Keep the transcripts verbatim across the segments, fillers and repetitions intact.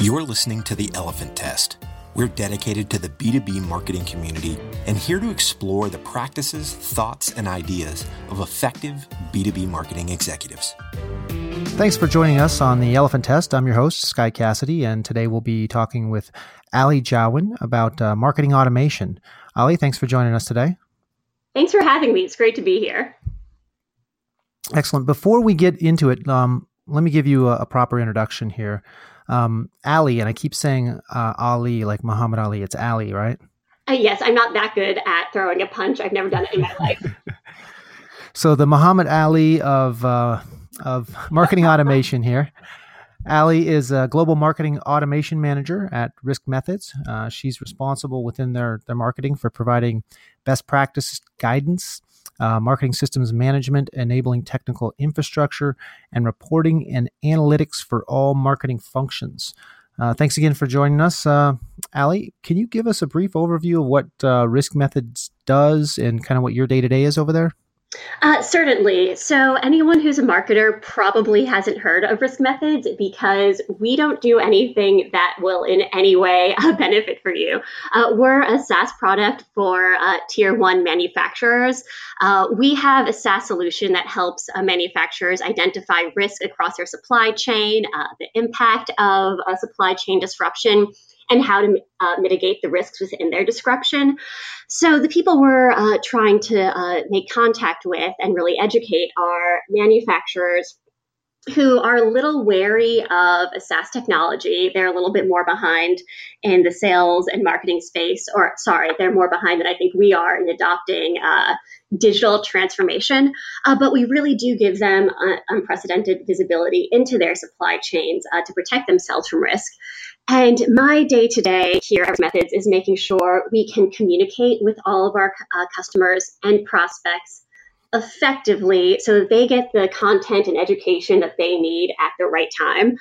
You're listening to The Elephant Test. We're dedicated to the B two B marketing community and here to explore the practices, thoughts, and ideas of effective B two B marketing executives. Thanks for joining us on The Elephant Test. I'm your host, Sky Cassidy, and today we'll be talking with Ali Jawin about uh, marketing automation. Ali, thanks for joining us today. Thanks for having me. It's great to be here. Excellent. Before we get into it, um, let me give you a, a proper introduction here. Um, Ali, and I keep saying uh, Ali, like Muhammad Ali, it's Ali, right? Uh, yes, I'm not that good at throwing a punch. I've never done it in my life. So the Muhammad Ali of uh, of marketing automation here. Ali is a global marketing automation manager at Risk Methods. Uh, she's responsible within their, their marketing for providing best practice guidance, Uh, marketing systems management, enabling technical infrastructure, and reporting and analytics for all marketing functions. Uh, thanks again for joining us. Uh, Ali, can you give us a brief overview of what uh, Risk Methods does and kind of what your day-to-day is over there? Uh, certainly. So anyone who's a marketer probably hasn't heard of Risk Methods because we don't do anything that will in any way uh, benefit for you. Uh, we're a SaaS product for uh, tier one manufacturers. Uh, we have a SaaS solution that helps uh, manufacturers identify risk across their supply chain, uh, the impact of a supply chain disruption, and how to uh, mitigate the risks within their description. So the people we're uh, trying to uh, make contact with and really educate are manufacturers who are a little wary of a SaaS technology. They're a little bit more behind in the sales and marketing space, or sorry, they're more behind than I think we are in adopting uh, digital transformation. Uh, but we really do give them uh, unprecedented visibility into their supply chains uh, to protect themselves from risk. And my day-to-day here at Methods is making sure we can communicate with all of our uh, customers and prospects effectively so that they get the content and education that they need at the right time.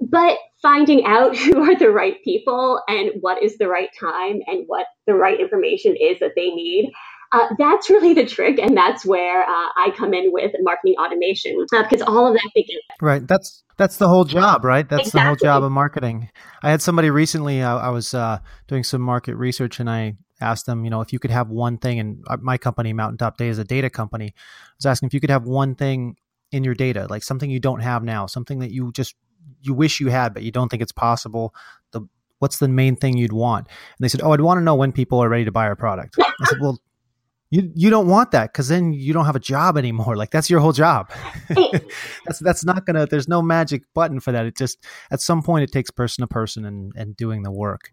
But finding out who are the right people and what is the right time and what the right information is that they need, uh, that's really the trick. And that's where uh, I come in with marketing automation uh, because all of that begins. Right. That's That's the whole job, right? That's exactly. The whole job of marketing. I had somebody recently, I, I was uh, doing some market research and I asked them, you know, if you could have one thing, and my company, Mountaintop Data, is a data company. I was asking if you could have one thing in your data, like something you don't have now, something that you just, you wish you had, but you don't think it's possible. The What's the main thing you'd want? And they said, oh, I'd want to know when people are ready to buy our product. I said, well, You you don't want that because then you don't have a job anymore. Like that's your whole job. that's that's not gonna. There's no magic button for that. It just at some point it takes person to person and and doing the work,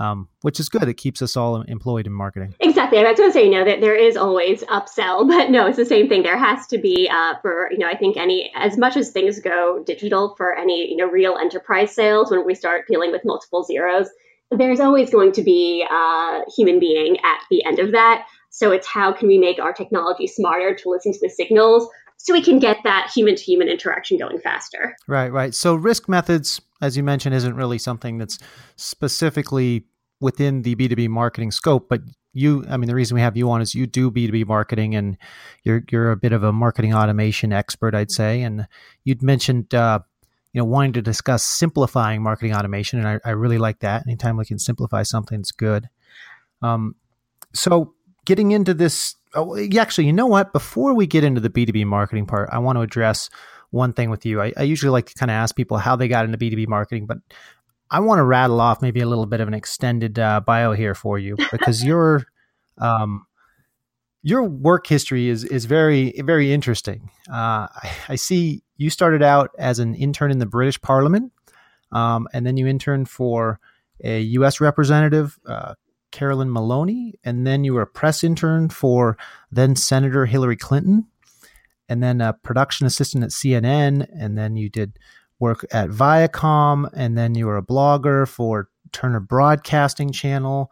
um, which is good. It keeps us all employed in marketing. Exactly. I was gonna say you know that there is always upsell, but no, it's the same thing. There has to be uh, for you know I think any as much as things go digital for any you know real enterprise sales when we start dealing with multiple zeros, there's always going to be a human being at the end of that. So it's how can we make our technology smarter to listen to the signals so we can get that human-to-human interaction going faster. Right, right. So Risk Methods, as you mentioned, isn't really something that's specifically within the B two B marketing scope, but you, I mean, the reason we have you on is you do B two B marketing and you're you're a bit of a marketing automation expert, I'd say. And you'd mentioned uh, you know, wanting to discuss simplifying marketing automation, and I, I really like that. Anytime we can simplify something, it's good. Um, so... Getting into this, oh, actually, you know what? Before we get into the B two B marketing part, I want to address one thing with you. I, I usually like to kind of ask people how they got into B two B marketing, but I want to rattle off maybe a little bit of an extended uh, bio here for you because your um, your work history is is very, very interesting. Uh, I, I see you started out as an intern in the British Parliament, um, and then you interned for a U S representative, uh Carolyn Maloney, and then you were a press intern for then Senator Hillary Clinton, and then a production assistant at C N N, and then you did work at Viacom, and then you were a blogger for Turner Broadcasting Channel,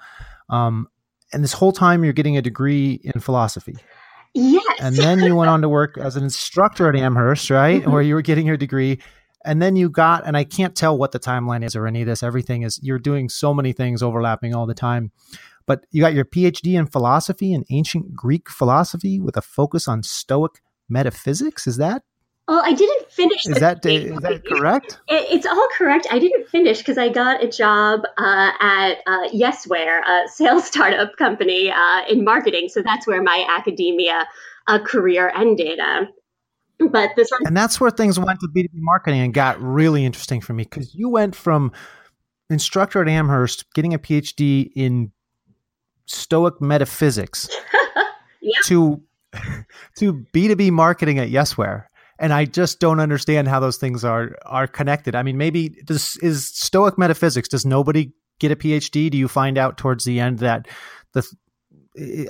um, and this whole time you're getting a degree in philosophy. Yes. And then you went on to work as an instructor at Amherst, right, mm-hmm. where you were getting your degree. And then you got, and I can't tell what the timeline is or any of this. Everything is, you're doing so many things overlapping all the time. But you got your P H D in philosophy and ancient Greek philosophy with a focus on Stoic metaphysics. Is that Oh, I didn't finish. Is that is that correct? It, it's all correct. I didn't finish because I got a job uh, at uh, Yesware, a sales startup company uh, in marketing. So that's where my academia uh, career ended. Um, but this one- and that's where things went to B two B marketing and got really interesting for me, because you went from instructor at Amherst, getting a PhD in Stoic metaphysics, yeah. to to B two B marketing at Yesware. And I just don't understand how those things are are connected. I mean, maybe this is Stoic metaphysics. Does nobody get a PhD? Do you find out towards the end that the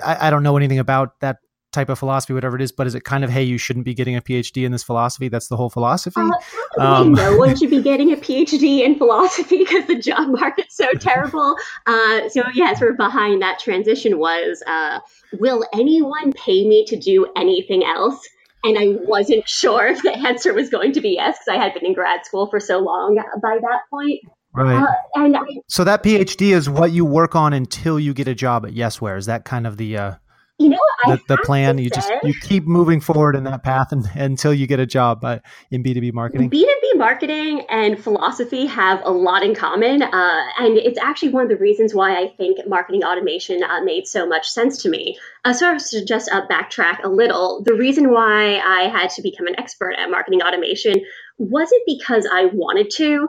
I, I don't know anything about that type of philosophy, whatever it is, but is it kind of, hey, you shouldn't be getting a PhD in this philosophy? That's the whole philosophy. Uh, um, no one should be getting a PhD in philosophy because the job market's so terrible. Uh, so yeah, sort of behind that transition was, uh, will anyone pay me to do anything else? And I wasn't sure if the answer was going to be yes, because I had been in grad school for so long by that point. Right. Uh, and I, so that PhD is what you work on until you get a job at Yesware. Is that kind of the uh, you know the, the plan? You say, just you keep moving forward in that path and, until you get a job uh, in B two B marketing. B two B marketing and philosophy have a lot in common, uh, and it's actually one of the reasons why I think marketing automation uh, made so much sense to me. Uh, so to just uh, backtrack a little, the reason why I had to become an expert at marketing automation wasn't because I wanted to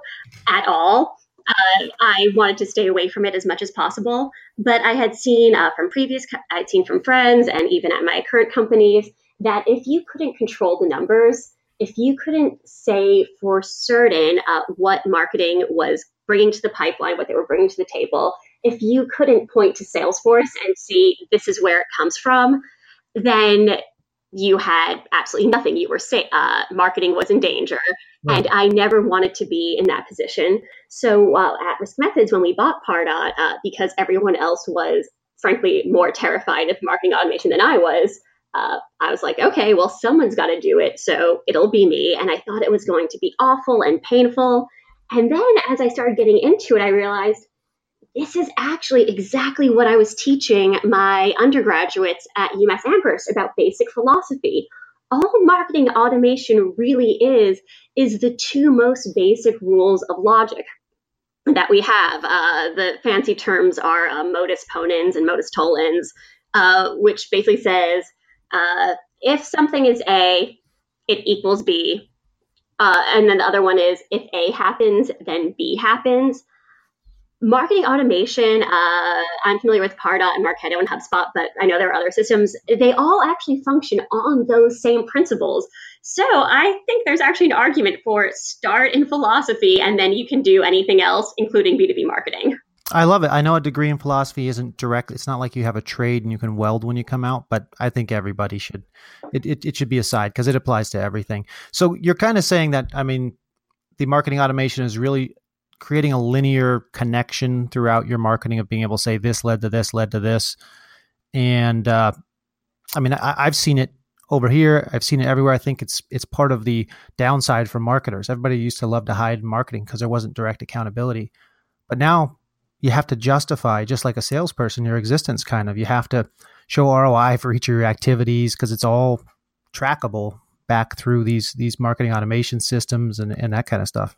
at all. Uh, I wanted to stay away from it as much as possible, but I had seen uh, from previous, I'd seen from friends and even at my current companies that if you couldn't control the numbers, if you couldn't say for certain uh, what marketing was bringing to the pipeline, what they were bringing to the table, if you couldn't point to Salesforce and see this is where it comes from, then you had absolutely nothing. You were say, uh, marketing was in danger, right. And I never wanted to be in that position. So uh, at Risk Methods, when we bought Pardot, uh, because everyone else was frankly more terrified of marketing automation than I was, uh, I was like, okay, well, someone's got to do it, so it'll be me. And I thought it was going to be awful and painful. And then as I started getting into it, I realized, this is actually exactly what I was teaching my undergraduates at UMass Amherst about basic philosophy. All marketing automation really is, is the two most basic rules of logic that we have. Uh, the fancy terms are uh, modus ponens and modus tollens, uh, which basically says, uh, if something is A, it equals B. Uh, and then the other one is, if A happens, then B happens. Marketing automation, uh, I'm familiar with Pardot and Marketo and HubSpot, but I know there are other systems. They all actually function on those same principles. So I think there's actually an argument for start in philosophy, and then you can do anything else, including B two B marketing. I love it. I know a degree in philosophy isn't direct. It's not like you have a trade and you can weld when you come out, but I think everybody should. It, it, it should be aside because it applies to everything. So you're kind of saying that, I mean, the marketing automation is really creating a linear connection throughout your marketing of being able to say this led to this, led to this. And uh, I mean, I, I've seen it over here. I've seen it everywhere. I think it's it's part of the downside for marketers. Everybody used to love to hide marketing because there wasn't direct accountability. But now you have to justify, just like a salesperson, your existence kind of. You have to show R O I for each of your activities because it's all trackable back through these these marketing automation systems and, and that kind of stuff.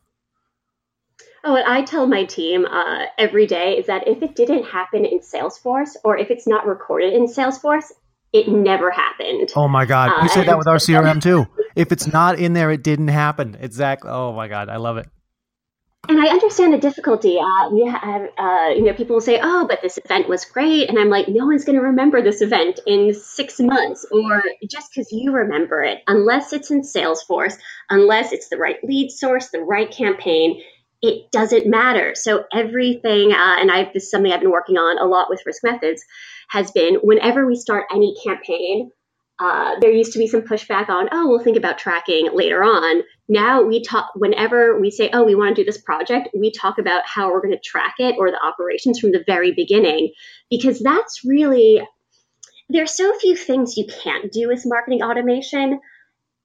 Oh, what I tell my team uh, every day is that if it didn't happen in Salesforce or if it's not recorded in Salesforce, it never happened. Oh, my God. Uh, we say that with our C R M, too. If it's not in there, it didn't happen. Exactly. Oh, my God. I love it. And I understand the difficulty. Uh, we have, uh, you know, people will say, oh, but this event was great. And I'm like, no one's going to remember this event in six months or just because you remember it, unless it's in Salesforce, unless it's the right lead source, the right campaign. It doesn't matter. So everything, uh, and I've, this is something I've been working on a lot with Risk Methods, has been whenever we start any campaign, uh, there used to be some pushback on, oh, we'll think about tracking later on. Now we talk, whenever we say, oh, we want to do this project, we talk about how we're going to track it or the operations from the very beginning, because that's really, there's so few things you can't do with marketing automation.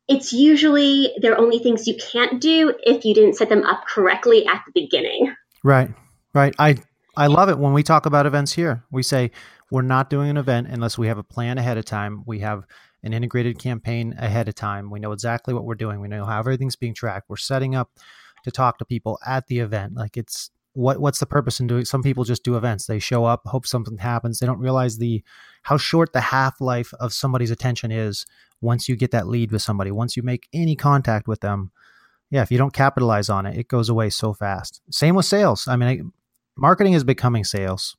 It's usually there are only things you can't do if you didn't set them up correctly at the beginning. Right, right. I, I love it when we talk about events here. We say we're not doing an event unless we have a plan ahead of time. We have an integrated campaign ahead of time. We know exactly what we're doing. We know how everything's being tracked. We're setting up to talk to people at the event. Like it's what what's the purpose in doing? Some people just do events. They show up, hope something happens. They don't realize the how short the half-life of somebody's attention is once you get that lead with somebody, once you make any contact with them. Yeah, if you don't capitalize on it, it goes away so fast. Same with sales. I mean, I, marketing is becoming sales.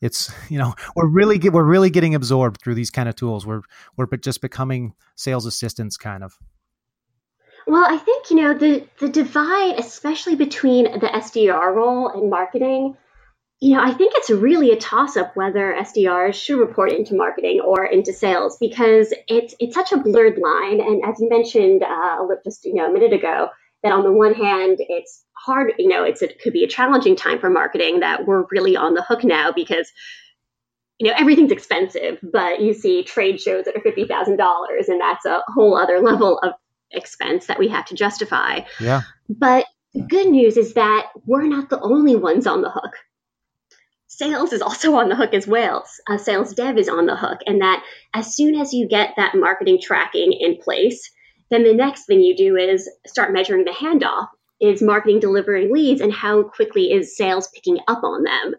It's, you know, we're really get, we're really getting absorbed through these kind of tools. We're we're just becoming sales assistants, kind of. Well, I think, you know, the the divide, especially between the S D R role and marketing, you know, I think it's really a toss-up whether S D Rs should report into marketing or into sales, because it's it's such a blurred line. And as you mentioned uh, just you know a minute ago, that on the one hand, it's hard, you know, it's it could be a challenging time for marketing that we're really on the hook now because, you know, everything's expensive, but you see trade shows that are fifty thousand dollars and that's a whole other level of expense that we have to justify. Yeah. But the good news is that we're not the only ones on the hook. Sales is also on the hook as well. Uh, sales dev is on the hook. And that as soon as you get that marketing tracking in place, then the next thing you do is start measuring the handoff. Is marketing delivering leads and how quickly is sales picking up on them?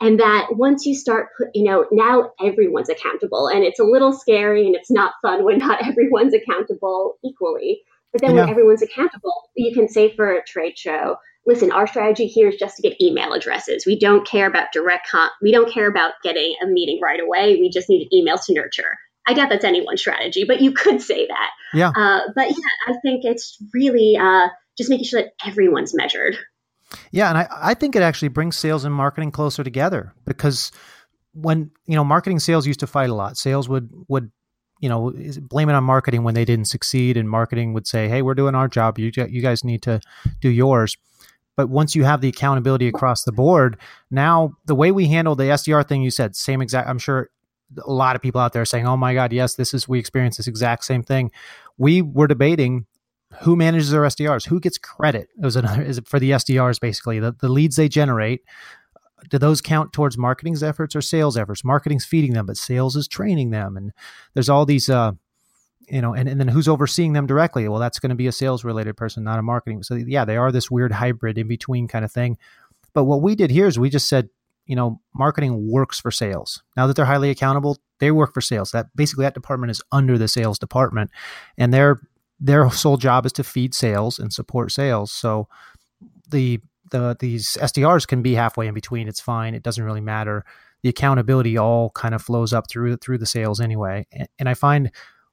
And that once you start, you know, now everyone's accountable, and it's a little scary and it's not fun when not everyone's accountable equally. But then yeah. when everyone's accountable, you can say for a trade show, listen, our strategy here is just to get email addresses. We don't care about direct comp. We don't care about getting a meeting right away. We just need emails to nurture. I doubt that's anyone's strategy, but you could say that. Yeah. Uh, but yeah, I think it's really uh, just making sure that everyone's measured. Yeah. And I, I think it actually brings sales and marketing closer together, because when, you know, marketing sales used to fight a lot. Sales would, would, you know, blame it on marketing when they didn't succeed, and marketing would say, hey, we're doing our job. You, you guys need to do yours. But once you have the accountability across the board, now the way we handle the S D R thing, you said, same exact, I'm sure a lot of people out there saying, oh my God, yes, this is, we experience this exact same thing. We were debating who manages their S D Rs, who gets credit. It was another, is it for the S D Rs, basically the, the leads they generate. Do those count towards marketing's efforts or sales efforts? Marketing's feeding them, but sales is training them. And there's all these, uh, you know, and, and then who's overseeing them directly? Well, that's going to be a sales related person, not a marketing. So yeah, they are this weird hybrid in between kind of thing. But what we did here is we just said, you know, marketing works for sales. Now that they're highly accountable, they work for sales. That basically that department is under the sales department, and their their sole job is to feed sales and support sales. So the the these S D Rs can be halfway in between. It's fine. It doesn't really matter. The accountability all kind of flows up through through the sales anyway. And, and I find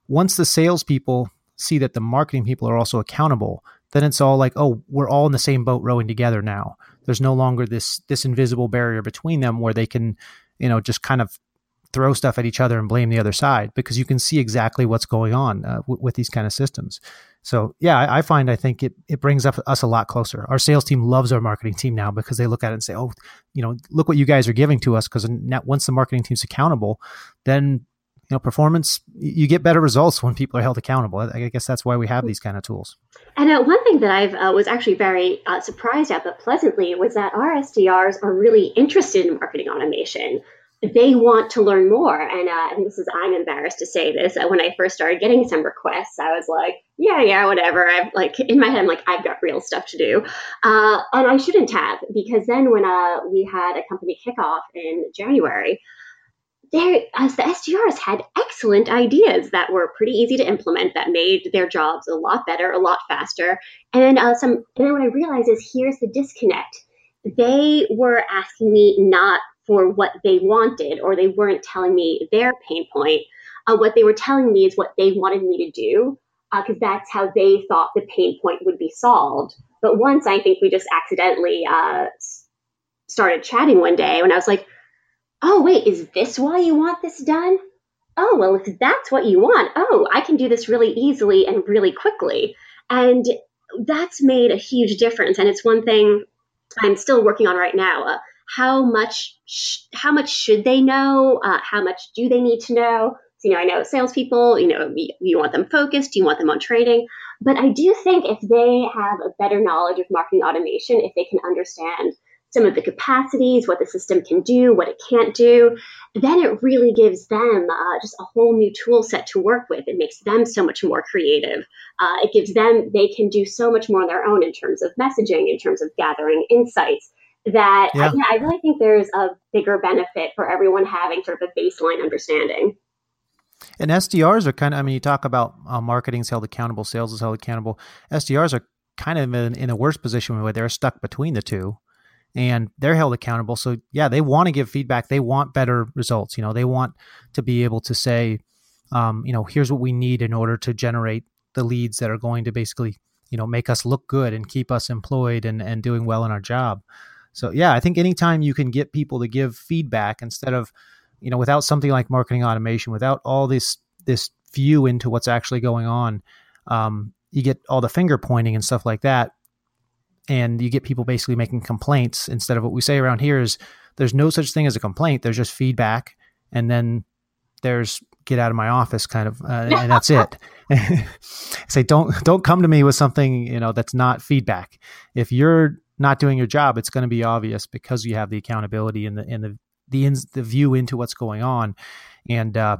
once the salespeople see that the marketing people are also accountable, then it's all like, oh, we're all in the same boat rowing together now. There's no longer this this invisible barrier between them where they can, you know, just kind of throw stuff at each other and blame the other side, because you can see exactly what's going on uh, w- with these kind of systems. So yeah, I, I find, I think it, it brings up us a lot closer. Our sales team loves our marketing team now, because they look at it and say, oh, you know, look what you guys are giving to us. Because once the marketing team's accountable, then, you know, performance, you get better results when people are held accountable. I guess that's why we have these kind of tools. And uh, one thing that I uh, was actually very uh, surprised at, but pleasantly, was that our S D Rs are really interested in marketing automation. They want to learn more. And, uh, and this is, I'm embarrassed to say this. Uh, when I first started getting some requests, I was like, yeah, yeah, whatever. I'm like, in my head, I'm like, I've got real stuff to do. Uh, and I shouldn't have, because then when uh, we had a company kickoff in January, There, as the S D Rs had excellent ideas that were pretty easy to implement, that made their jobs a lot better, a lot faster. And then, uh, some, and then what I realized is, here's the disconnect. They were asking me not for what they wanted, or they weren't telling me their pain point. Uh, what they were telling me is what they wanted me to do, because uh, that's how they thought the pain point would be solved. But once, I think we just accidentally uh, started chatting one day when I was like, oh, wait, is this why you want this done? Oh, well, if that's what you want, oh, I can do this really easily and really quickly. And that's made a huge difference. And it's one thing I'm still working on right now. Uh, how much sh- how much should they know? Uh, how much do they need to know? So, you know, I know salespeople, you know, we, you want them focused, you want them on training. But I do think if they have a better knowledge of marketing automation, if they can understand some of the capacities, what the system can do, what it can't do, then it really gives them uh, just a whole new tool set to work with. It makes them so much more creative. Uh, it gives them, they can do so much more on their own in terms of messaging, in terms of gathering insights, that yeah. I, yeah, I really think there's a bigger benefit for everyone having sort of a baseline understanding. And S D Rs are kind of, I mean, you talk about uh, marketing is held accountable, sales is held accountable. S D Rs are kind of in, in a worse position where they're stuck between the two and they're held accountable. So yeah, they want to give feedback. They want better results. You know, they want to be able to say, um, you know, here's what we need in order to generate the leads that are going to basically, you know, make us look good and keep us employed and, and doing well in our job. So yeah, I think anytime you can get people to give feedback instead of, you know, without something like marketing automation, without all this this view into what's actually going on, um, you get all the finger pointing and stuff like that. And you get people basically making complaints instead of what we say around here is there's no such thing as a complaint. There's just feedback. And then there's get out of my office kind of, uh, and that's it. Say, don't, don't come to me with something, you know, that's not feedback. If you're not doing your job, it's going to be obvious because you have the accountability and the, and the, the ins, the view into what's going on. And, uh,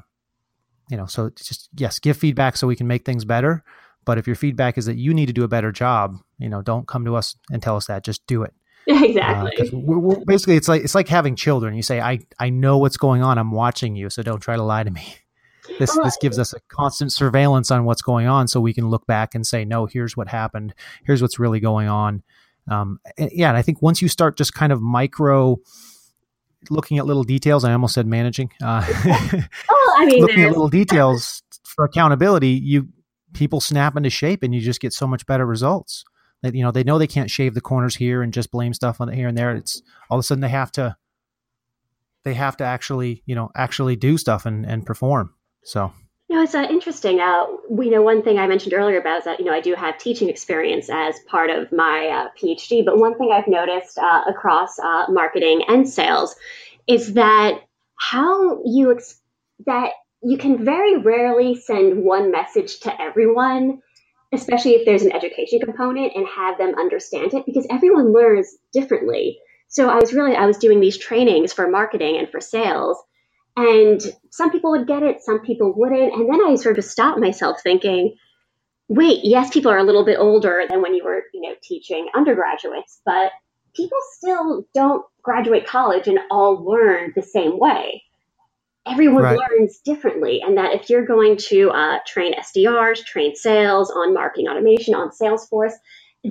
you know, so it's just, yes, give feedback so we can make things better. But if your feedback is that you need to do a better job, you know, don't come to us and tell us that, just do it. Exactly. Uh, we're, we're basically, it's like, it's like having children. You say, I, I know what's going on. I'm watching you. So don't try to lie to me. This, right. This gives us a constant surveillance on what's going on. So we can look back and say, no, here's what happened. Here's what's really going on. Um, and, yeah. And I think once you start just kind of micro looking at little details, I almost said managing, uh, oh, I mean, looking at little details for accountability, you, people snap into shape and you just get so much better results. That, you know, they know they can't shave the corners here and just blame stuff on here and there. It's all of a sudden they have to, they have to actually, you know, actually do stuff and, and perform. So, you know, it's uh, interesting. Uh, we know one thing I mentioned earlier about is that, you know, I do have teaching experience as part of my uh, PhD, but one thing I've noticed uh, across uh, marketing and sales is that how you, ex- that you can very rarely send one message to everyone, especially if there's an education component, and have them understand it, because everyone learns differently. So I was really, I was doing these trainings for marketing and for sales, and some people would get it, some people wouldn't. And then I sort of stopped myself thinking, wait, yes, people are a little bit older than when you were, you know, teaching undergraduates, but people still don't graduate college and all learn the same way. Everyone right. learns differently, and that if you're going to uh, train S D Rs, train sales on marketing automation, on Salesforce,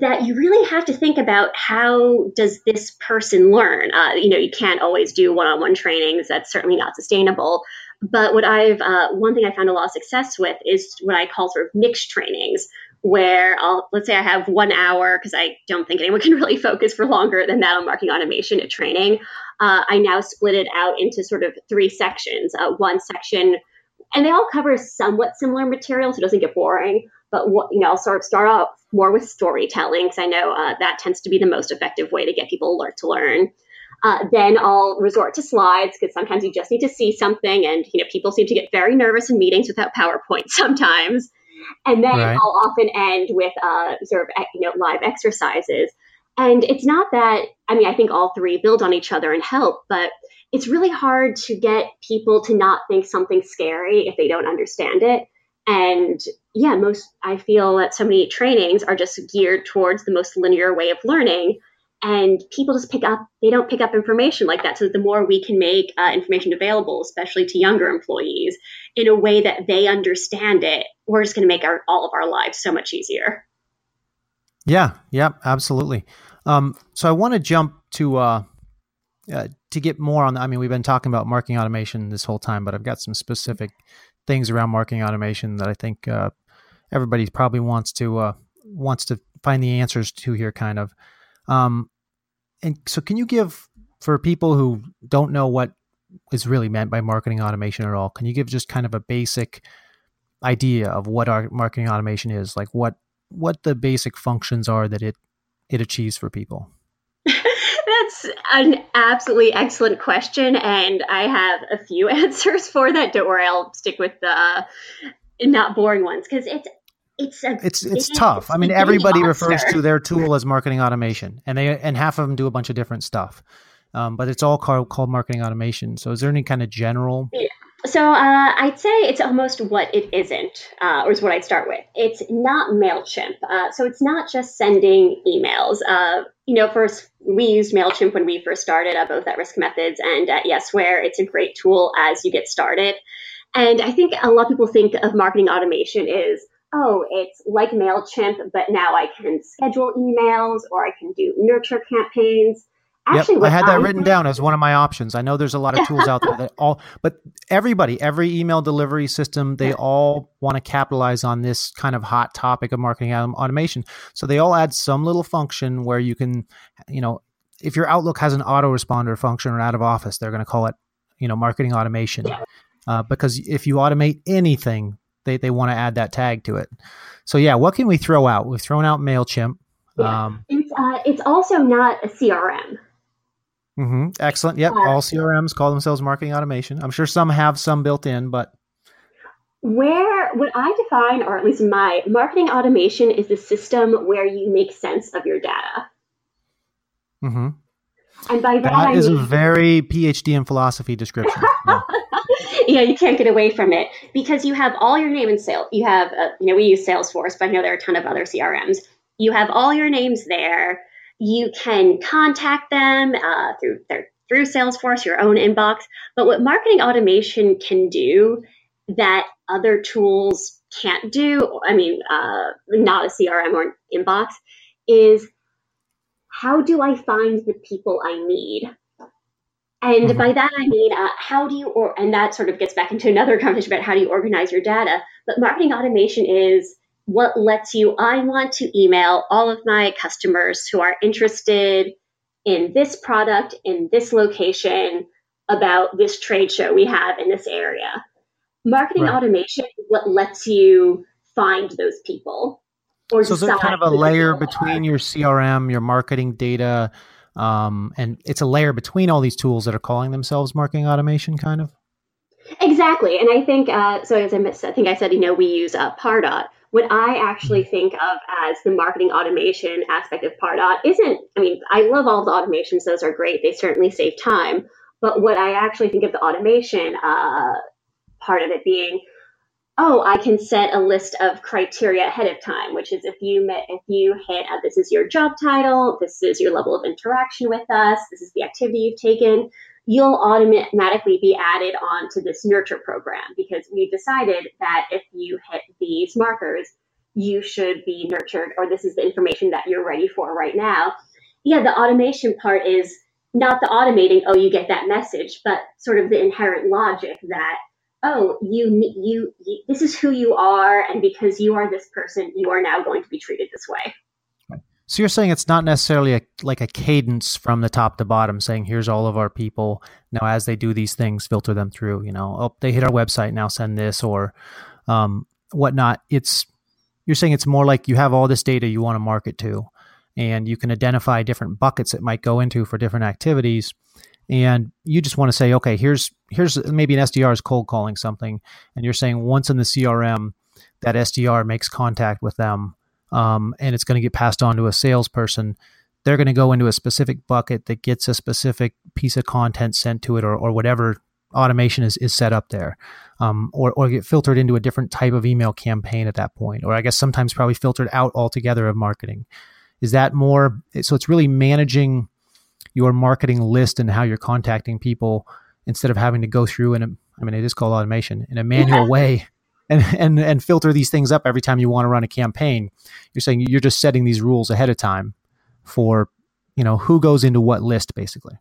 that you really have to think about how does this person learn? Uh, you know, you can't always do one-on-one trainings. That's certainly not sustainable. But what I've uh, one thing I found a lot of success with is what I call sort of mixed trainings, where I'll, let's say I have one hour, because I don't think anyone can really focus for longer than that on marketing automation at training. Uh, I now split it out into sort of three sections. Uh, one section, and they all cover somewhat similar material, so it doesn't get boring. But what, you know, I'll sort of start off more with storytelling, because I know uh, that tends to be the most effective way to get people alert to learn. Uh, then I'll resort to slides, because sometimes you just need to see something, and you know, people seem to get very nervous in meetings without PowerPoint sometimes. And then right. I'll often end with uh, sort of you know live exercises. And it's not that, I mean, I think all three build on each other and help, but it's really hard to get people to not think something's scary if they don't understand it. And yeah, most, I feel that so many trainings are just geared towards the most linear way of learning, and people just pick up, they don't pick up information like that. So the more we can make uh, information available, especially to younger employees, in a way that they understand it, we're just going to make our, all of our lives so much easier. Yeah. Yeah, absolutely. Um, so I want to jump to, uh, uh, to get more on, I mean, we've been talking about marketing automation this whole time, but I've got some specific things around marketing automation that I think, uh, everybody probably wants to, uh, wants to find the answers to here kind of. Um, and so can you give, for people who don't know what is really meant by marketing automation at all, can you give just kind of a basic idea of what our marketing automation is? Like what, what the basic functions are that it, it achieves for people? That's an absolutely excellent question. And I have a few answers for that. Don't worry, I'll stick with the uh, not boring ones, because it's It's a it's it's tough. I mean, everybody monster. refers to their tool as marketing automation, and they and half of them do a bunch of different stuff, um, but it's all called, called marketing automation. So, is there any kind of general? Yeah. So, uh, I'd say it's almost what it isn't, uh, or is what I'd start with. It's not MailChimp. Uh, so, it's not just sending emails. Uh, you know, first we used MailChimp when we first started, uh, both at Risk Methods and at Yesware. It's a great tool as you get started, and I think a lot of people think of marketing automation is, oh, it's like MailChimp, but now I can schedule emails or I can do nurture campaigns. Actually, yep, I had that I written think- down as one of my options. I know there's a lot of tools out there that all, but everybody, every email delivery system, they all want to capitalize on this kind of hot topic of marketing automation. So they all add some little function where you can, you know, if your Outlook has an autoresponder function or out of office, they're going to call it, you know, marketing automation. Yeah. Uh, because if you automate anything, They they want to add that tag to it. So yeah, what can we throw out? We've thrown out MailChimp. Yeah. Um, it's, uh, it's also not a C R M. Mm-hmm. Excellent. Yep. Uh, All C R Ms call themselves marketing automation. I'm sure some have some built in, but. Where, what I define, or at least my marketing automation, is the system where you make sense of your data. Mm-hmm. And by that, that I is mean- a very PhD in philosophy description. Yeah. Yeah, you can't get away from it because you have all your name in sales. You have, uh, you know, we use Salesforce, but I know there are a ton of other C R Ms. You have all your names there. You can contact them uh, through their, through Salesforce, your own inbox. But what marketing automation can do that other tools can't do, I mean, uh, not a C R M or an inbox, is how do I find the people I need? And mm-hmm. by that, I mean, uh, how do you, or, and that sort of gets back into another conversation about how do you organize your data. But marketing automation is what lets you, I want to email all of my customers who are interested in this product, in this location, about this trade show we have in this area. Marketing right. automation is what lets you find those people. Or so there's kind of a layer between your C R M, your marketing data, Um, and it's a layer between all these tools that are calling themselves marketing automation, kind of. Exactly. And I think, uh, so as I, missed, I think I said, you know, we use uh, Pardot. What I actually think of as the marketing automation aspect of Pardot isn't, I mean, I love all the automations. Those are great. They certainly save time. But what I actually think of the automation uh, part of it being, oh, I can set a list of criteria ahead of time, which is if you met, if you hit, uh, this is your job title, this is your level of interaction with us, this is the activity you've taken, you'll automatically be added onto this nurture program because we decided that if you hit these markers, you should be nurtured, or this is the information that you're ready for right now. Yeah, the automation part is not the automating, oh, you get that message, but sort of the inherent logic that, oh, you, you, you, this is who you are, and because you are this person, you are now going to be treated this way. So you're saying it's not necessarily a, like a cadence from the top to bottom saying, here's all of our people. Now, as they do these things, filter them through, you know, oh, they hit our website, now send this or um, whatnot. It's, you're saying it's more like you have all this data you want to market to, and you can identify different buckets it might go into for different activities. And you just want to say, okay, here's here's maybe an S D R is cold calling something, and you're saying once in the C R M, that S D R makes contact with them, um, and it's going to get passed on to a salesperson. They're going to go into a specific bucket that gets a specific piece of content sent to it, or or whatever automation is, is set up there, um, or or get filtered into a different type of email campaign at that point, or I guess sometimes probably filtered out altogether of marketing. Is that more? So it's really managing your marketing list and how you're contacting people instead of having to go through in a, I mean, it is called automation, in a manual yeah. way and, and, and filter these things up every time you want to run a campaign. You're saying you're just setting these rules ahead of time for, you know, who goes into what list basically.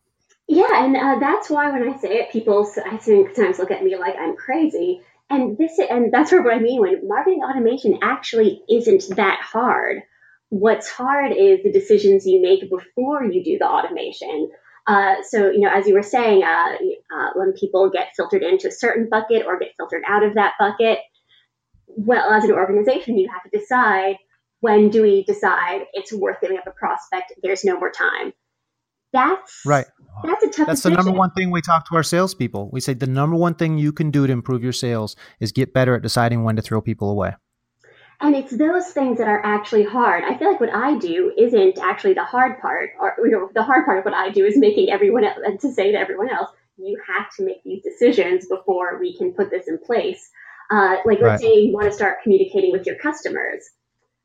Yeah. And uh, that's why when I say it, people I think sometimes look at me like I'm crazy, and this, and that's what I mean when marketing automation actually isn't that hard. What's hard is the decisions you make before you do the automation. Uh, so, you know, as you were saying, uh, uh, when people get filtered into a certain bucket or get filtered out of that bucket, well, as an organization, you have to decide, when do we decide it's worth giving up a prospect? There's no more time. That's right. That's a tough That's decision. The number one thing we talk to our salespeople. We say the number one thing you can do to improve your sales is get better at deciding when to throw people away. And it's those things that are actually hard. I feel like what I do isn't actually the hard part, or you know, the hard part of what I do is making everyone else, and to say to everyone else, you have to make these decisions before we can put this in place. Uh, like, let's right. say you want to start communicating with your customers.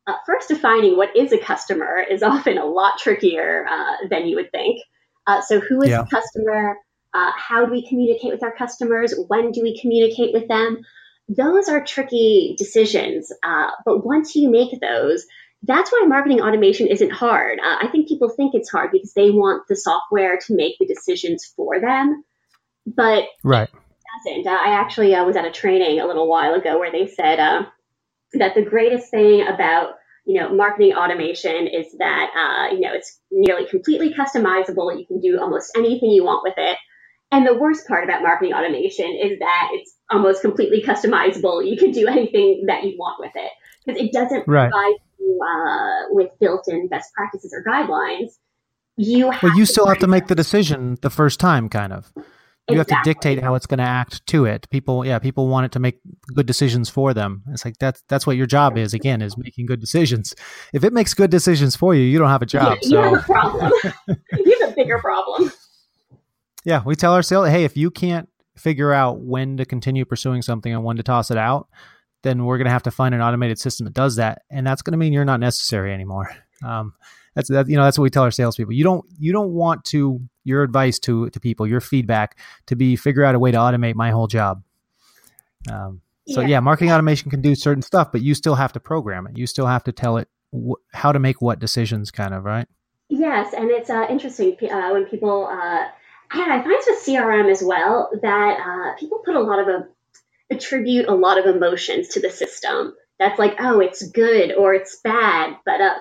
Uh, first, defining what is a customer is often a lot trickier uh, than you would think. Uh, so who is yeah. a customer? Uh, how do we communicate with our customers? When do we communicate with them? Those are tricky decisions. Uh, but once you make those, that's why marketing automation isn't hard. Uh, I think people think it's hard because they want the software to make the decisions for them. But right. it doesn't. I actually uh, was at a training a little while ago where they said uh, that the greatest thing about you know marketing automation is that uh, you know it's nearly completely customizable. You can do almost anything you want with it. And the worst part about marketing automation is that it's almost completely customizable. You can do anything that you want with it because it doesn't right. provide you uh, with built-in best practices or guidelines. You have well, you still have to make the decision the first time, kind of. You exactly. have to dictate how it's going to act to it. People, yeah, people want it to make good decisions for them. It's like that's that's what your job is. Again, is making good decisions. If it makes good decisions for you, you don't have a job. Yeah, you so. have a problem. You have a bigger problem. Yeah, we tell ourselves, hey, if you can't figure out when to continue pursuing something and when to toss it out, then we're going to have to find an automated system that does that, and that's going to mean you're not necessary anymore. Um, that's that. You know, that's what we tell our salespeople. You don't you don't want to. Your advice to, to people, your feedback, to be figure out a way to automate my whole job. Um, so yeah. yeah, marketing automation can do certain stuff, but you still have to program it. You still have to tell it wh- how to make what decisions, kind of, right? Yes, and it's uh, interesting uh, when people, uh, I find with C R M as well, that uh, people put a lot of, a, attribute a lot of emotions to the system. That's like, oh, it's good or it's bad, but uh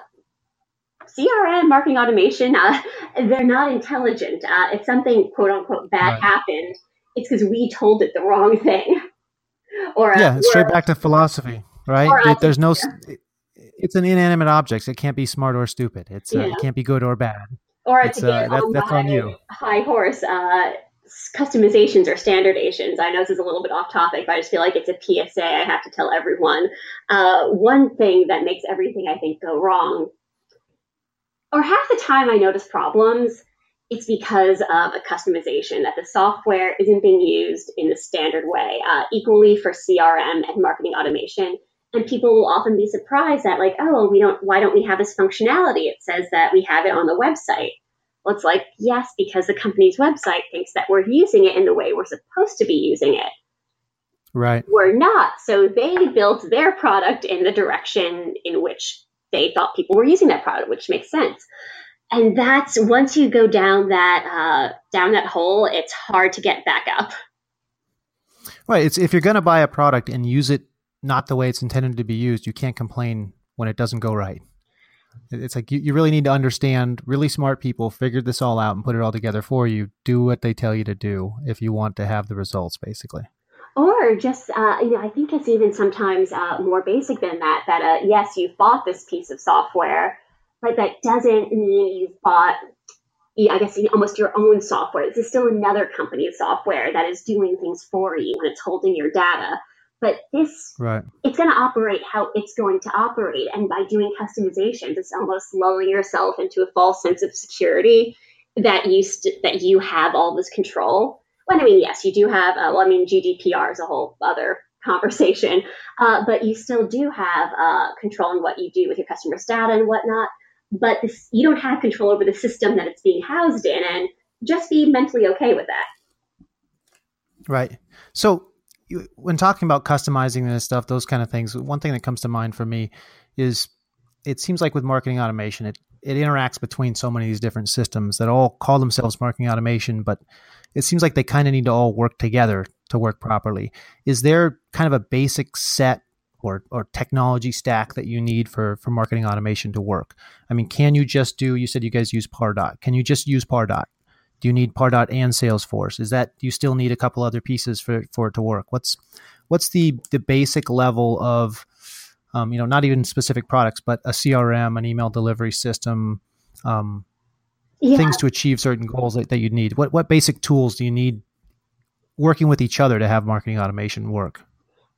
C R M, marketing automation, uh, they're not intelligent. Uh, if something, quote unquote, bad right. happened, it's because we told it the wrong thing. Or uh, Yeah, it's straight back to philosophy, right? It, there's no, it, it's an inanimate object. It can't be smart or stupid. It's uh, yeah. It can't be good or bad. Or it's, to get uh, that, on that's my on you. high horse, uh, customizations or standardizations. I know this is a little bit off topic, but I just feel like it's a P S A I have to tell everyone. Uh, one thing that makes everything, I think, go wrong or half the time I notice problems, it's because of a customization, that the software isn't being used in the standard way, uh, equally for C R M and marketing automation. And people will often be surprised that like, oh, we don't, why don't we have this functionality? It says that we have it on the website. Well, it's like, yes, because the company's website thinks that we're using it in the way we're supposed to be using it. Right. We're not. So they built their product in the direction in which they thought people were using that product, which makes sense. And that's, once you go down that uh, down that hole, it's hard to get back up. Right. It's if you're going to buy a product and use it not the way it's intended to be used, you can't complain when it doesn't go right. It's like you, you really need to understand, really smart people figured this all out and put it all together for you. Do what they tell you to do if you want to have the results, basically. Or just, uh, you know, I think it's even sometimes uh, more basic than that, that, uh, yes, you bought this piece of software, but that doesn't mean you've bought, I guess, almost your own software. This is still another company's software that is doing things for you and it's holding your data. But this, right. it's going to operate how it's going to operate. And by doing customizations, it's almost lulling yourself into a false sense of security that you st- that you have all this control. I mean, yes, you do have, uh, well, I mean, G D P R is a whole other conversation, uh, but you still do have uh, control on what you do with your customers' data and whatnot, but this, you don't have control over the system that it's being housed in, and just be mentally okay with that. Right. So you, when talking about customizing and stuff, those kind of things, one thing that comes to mind for me is it seems like with marketing automation, it, it interacts between so many of these different systems that all call themselves marketing automation, but it seems like they kind of need to all work together to work properly. Is there kind of a basic set or or technology stack that you need for, for marketing automation to work? I mean, can you just do, you said you guys use Pardot. Can you just use Pardot? Do you need Pardot and Salesforce? Is that, do you still need a couple other pieces for, for it to work? What's what's the, the basic level of, um, you know, not even specific products, but a C R M, an email delivery system, um, Yeah. things to achieve certain goals that, that you need? What what basic tools do you need working with each other to have marketing automation work?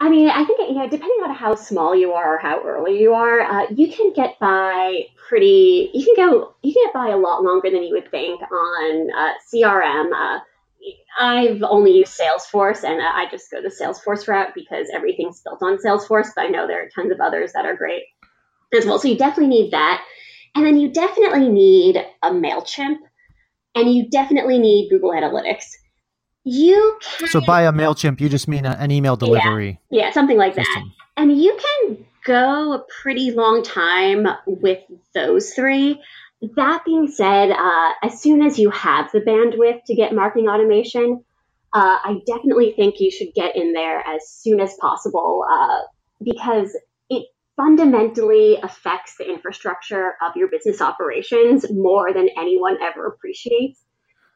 I mean, I think you know, depending on how small you are or how early you are, uh, you can get by pretty, you can go, you can get by a lot longer than you would think on uh, C R M. Uh, I've only used Salesforce, and I just go the Salesforce route because everything's built on Salesforce, but I know there are tons of others that are great as well. So you definitely need that. And then you definitely need a MailChimp, and you definitely need Google Analytics. You can, so by a MailChimp, you just mean a, an email delivery. Yeah, yeah, something like that. System. And you can go a pretty long time with those three. That being said, uh, as soon as you have the bandwidth to get marketing automation, uh, I definitely think you should get in there as soon as possible uh, because it fundamentally affects the infrastructure of your business operations more than anyone ever appreciates.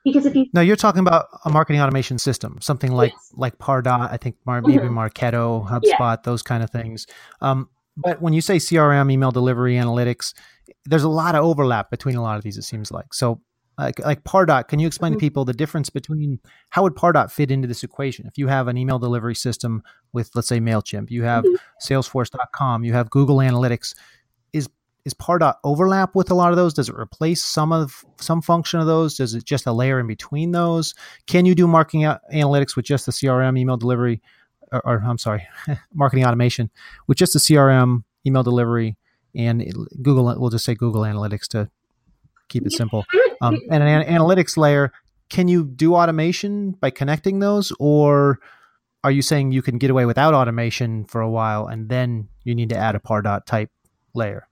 Because if you no, you're talking about a marketing automation system, something like yes. like Pardot, I think Mar- maybe mm-hmm. Marketo, HubSpot, yeah. those kind of things. Um, but when you say C R M, email delivery, analytics, there's a lot of overlap between a lot of these, it seems like. So like, like Pardot, can you explain mm-hmm. to people the difference between how would Pardot fit into this equation? If you have an email delivery system with, let's say, MailChimp, you have mm-hmm. Salesforce dot com, you have Google Analytics, is Is Pardot overlap with a lot of those? Does it replace some of some function of those? Does it just a layer in between those? Can you do marketing analytics with just the C R M, email delivery, or, or I'm sorry, marketing automation with just the C R M, email delivery, and it, Google? We'll just say Google Analytics to keep it simple. Um, and an, an analytics layer. Can you do automation by connecting those, or are you saying you can get away without automation for a while and then you need to add a Pardot type layer?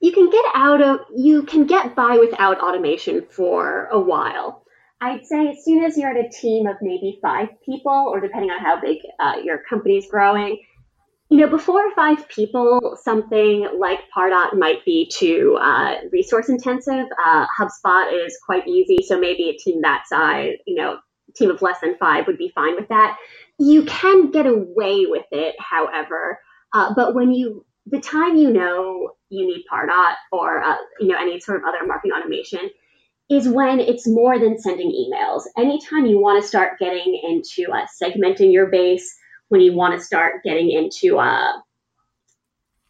You can get out of, you can get by without automation for a while. I'd say as soon as you're at a team of maybe five people, or depending on how big uh, your company's growing, you know, before five people, something like Pardot might be too uh, resource intensive. Uh, HubSpot is quite easy. So maybe a team that size, you know, a team of less than five would be fine with that. You can get away with it, however, uh, but when you, the time you know you need Pardot or uh, you know any sort of other marketing automation is when it's more than sending emails. Anytime you want to start getting into uh, segmenting your base, when you want to start getting into uh,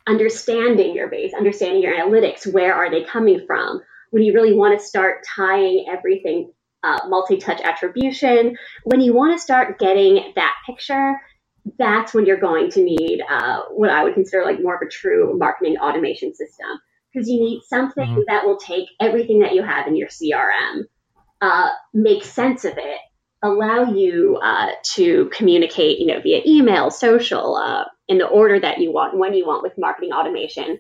understanding your base, understanding your analytics, where are they coming from? When you really want to start tying everything, uh, multi-touch attribution, when you want to start getting that picture, that's when you're going to need uh, what I would consider like more of a true marketing automation system, because you need something mm-hmm. that will take everything that you have in your C R M, uh, make sense of it, allow you uh, to communicate, you know, via email, social, uh, in the order that you want, when you want with marketing automation.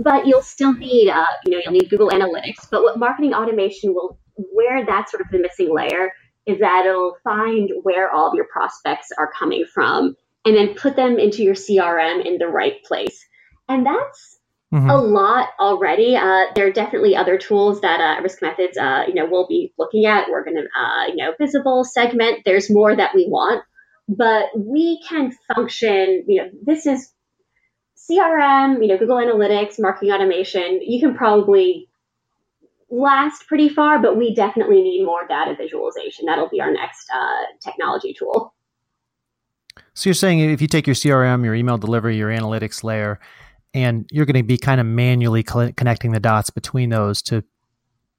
But you'll still need, uh, you know, you'll need Google Analytics. But what marketing automation will, where that's sort of the missing layer is that it'll find where all of your prospects are coming from and then put them into your C R M in the right place. And that's mm-hmm. a lot already. Uh, there are definitely other tools that uh, Risk Methods, uh, you know, we'll be looking at. We're going to, uh, you know, Visible, Segment. There's more that we want, but we can function, you know, this is C R M, you know, Google Analytics, marketing automation. You can probably last pretty far, but we definitely need more data visualization. That'll be our next uh, technology tool. So you're saying if you take your C R M, your email delivery, your analytics layer, and you're going to be kind of manually cl- connecting the dots between those to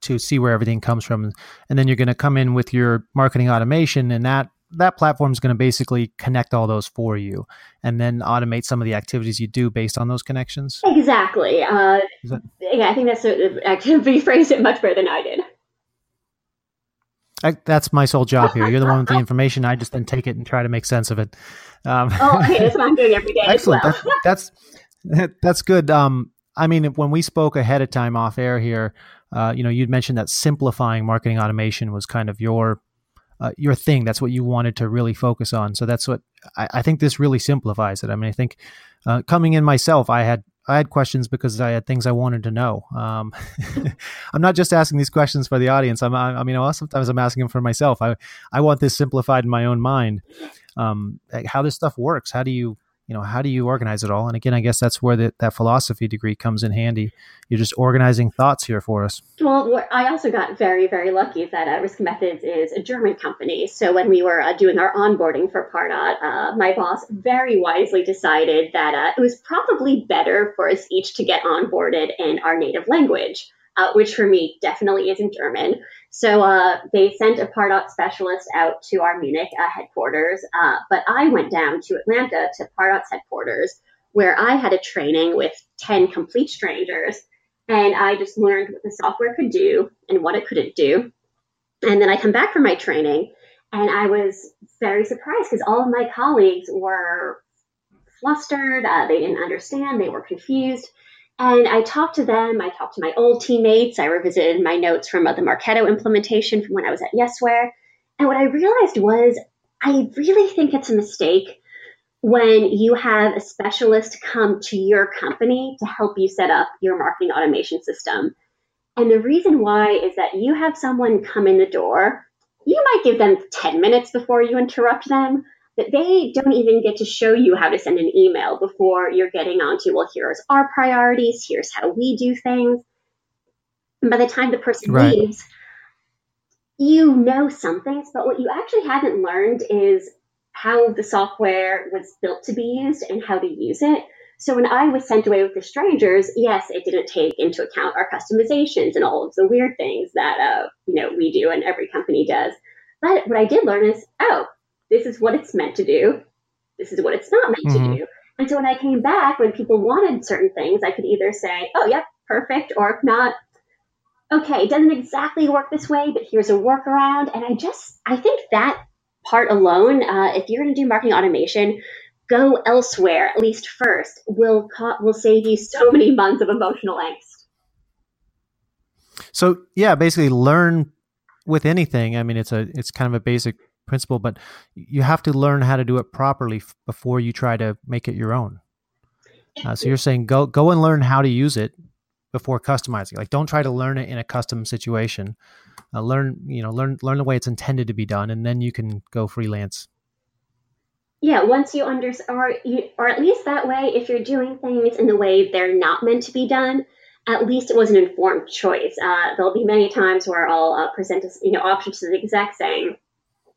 to see where everything comes from. And then you're going to come in with your marketing automation, and that that platform is going to basically connect all those for you and then automate some of the activities you do based on those connections. Exactly. Uh, that- yeah, I think that's a, I can rephrase it much better than I did. I, that's my sole job here. You're the one with the information. I just then take it and try to make sense of it. Um, oh, okay. That's what I'm doing every day. Excellent. As well. that's, that's, that's good. Um, I mean, when we spoke ahead of time off air here, uh, you know, you'd mentioned that simplifying marketing automation was kind of your Uh, your thing. That's what you wanted to really focus on. So that's what I, I think this really simplifies it. I mean, I think uh, coming in myself, I had I had questions because I had things I wanted to know. Um, I'm not just asking these questions for the audience. I'm, I, I mean, well, sometimes I'm asking them for myself. I I want this simplified in my own mind. Um, how this stuff works. How do you you know, how do you organize it all? And again, I guess that's where the, that philosophy degree comes in handy. You're just organizing thoughts here for us. Well, I also got very, very lucky that uh, Risk Methods is a German company. So when we were uh, doing our onboarding for Pardot, uh, my boss very wisely decided that uh, it was probably better for us each to get onboarded in our native language, uh, which for me definitely isn't German. So uh, they sent a Pardot specialist out to our Munich uh, headquarters, uh, but I went down to Atlanta to Pardot's headquarters, where I had a training with ten complete strangers, and I just learned what the software could do and what it couldn't do. And then I come back from my training, and I was very surprised because all of my colleagues were flustered, uh, they didn't understand, they were confused. And I talked to them, I talked to my old teammates, I revisited my notes from uh, the Marketo implementation from when I was at Yesware. And what I realized was, I really think it's a mistake when you have a specialist come to your company to help you set up your marketing automation system. And the reason why is that you have someone come in the door, you might give them ten minutes before you interrupt them, but they don't even get to show you how to send an email before you're getting onto, well, here's our priorities, here's how we do things. And by the time the person right. leaves, you know some things, but what you actually haven't learned is how the software was built to be used and how to use it. So when I was sent away with the strangers, yes, it didn't take into account our customizations and all of the weird things that uh, you know we do and every company does. But what I did learn is, oh, this is what it's meant to do. This is what it's not meant mm-hmm. to do. And so when I came back, when people wanted certain things, I could either say, oh, yep, perfect, or if not, okay, it doesn't exactly work this way, but here's a workaround. And I just, I think that part alone, uh, if you're going to do marketing automation, go elsewhere, at least first, will co- will save you so many months of emotional angst. So, yeah, basically learn with anything. I mean, it's a it's kind of a basic principle, but you have to learn how to do it properly f- before you try to make it your own. Uh, so you're saying go go and learn how to use it before customizing. Like, don't try to learn it in a custom situation. Uh, learn you know learn learn the way it's intended to be done, and then you can go freelance. Yeah, once you understand, or you, or at least that way, if you're doing things in the way they're not meant to be done, at least it was an informed choice. Uh, there'll be many times where I'll uh, present a, you know options to the exec saying,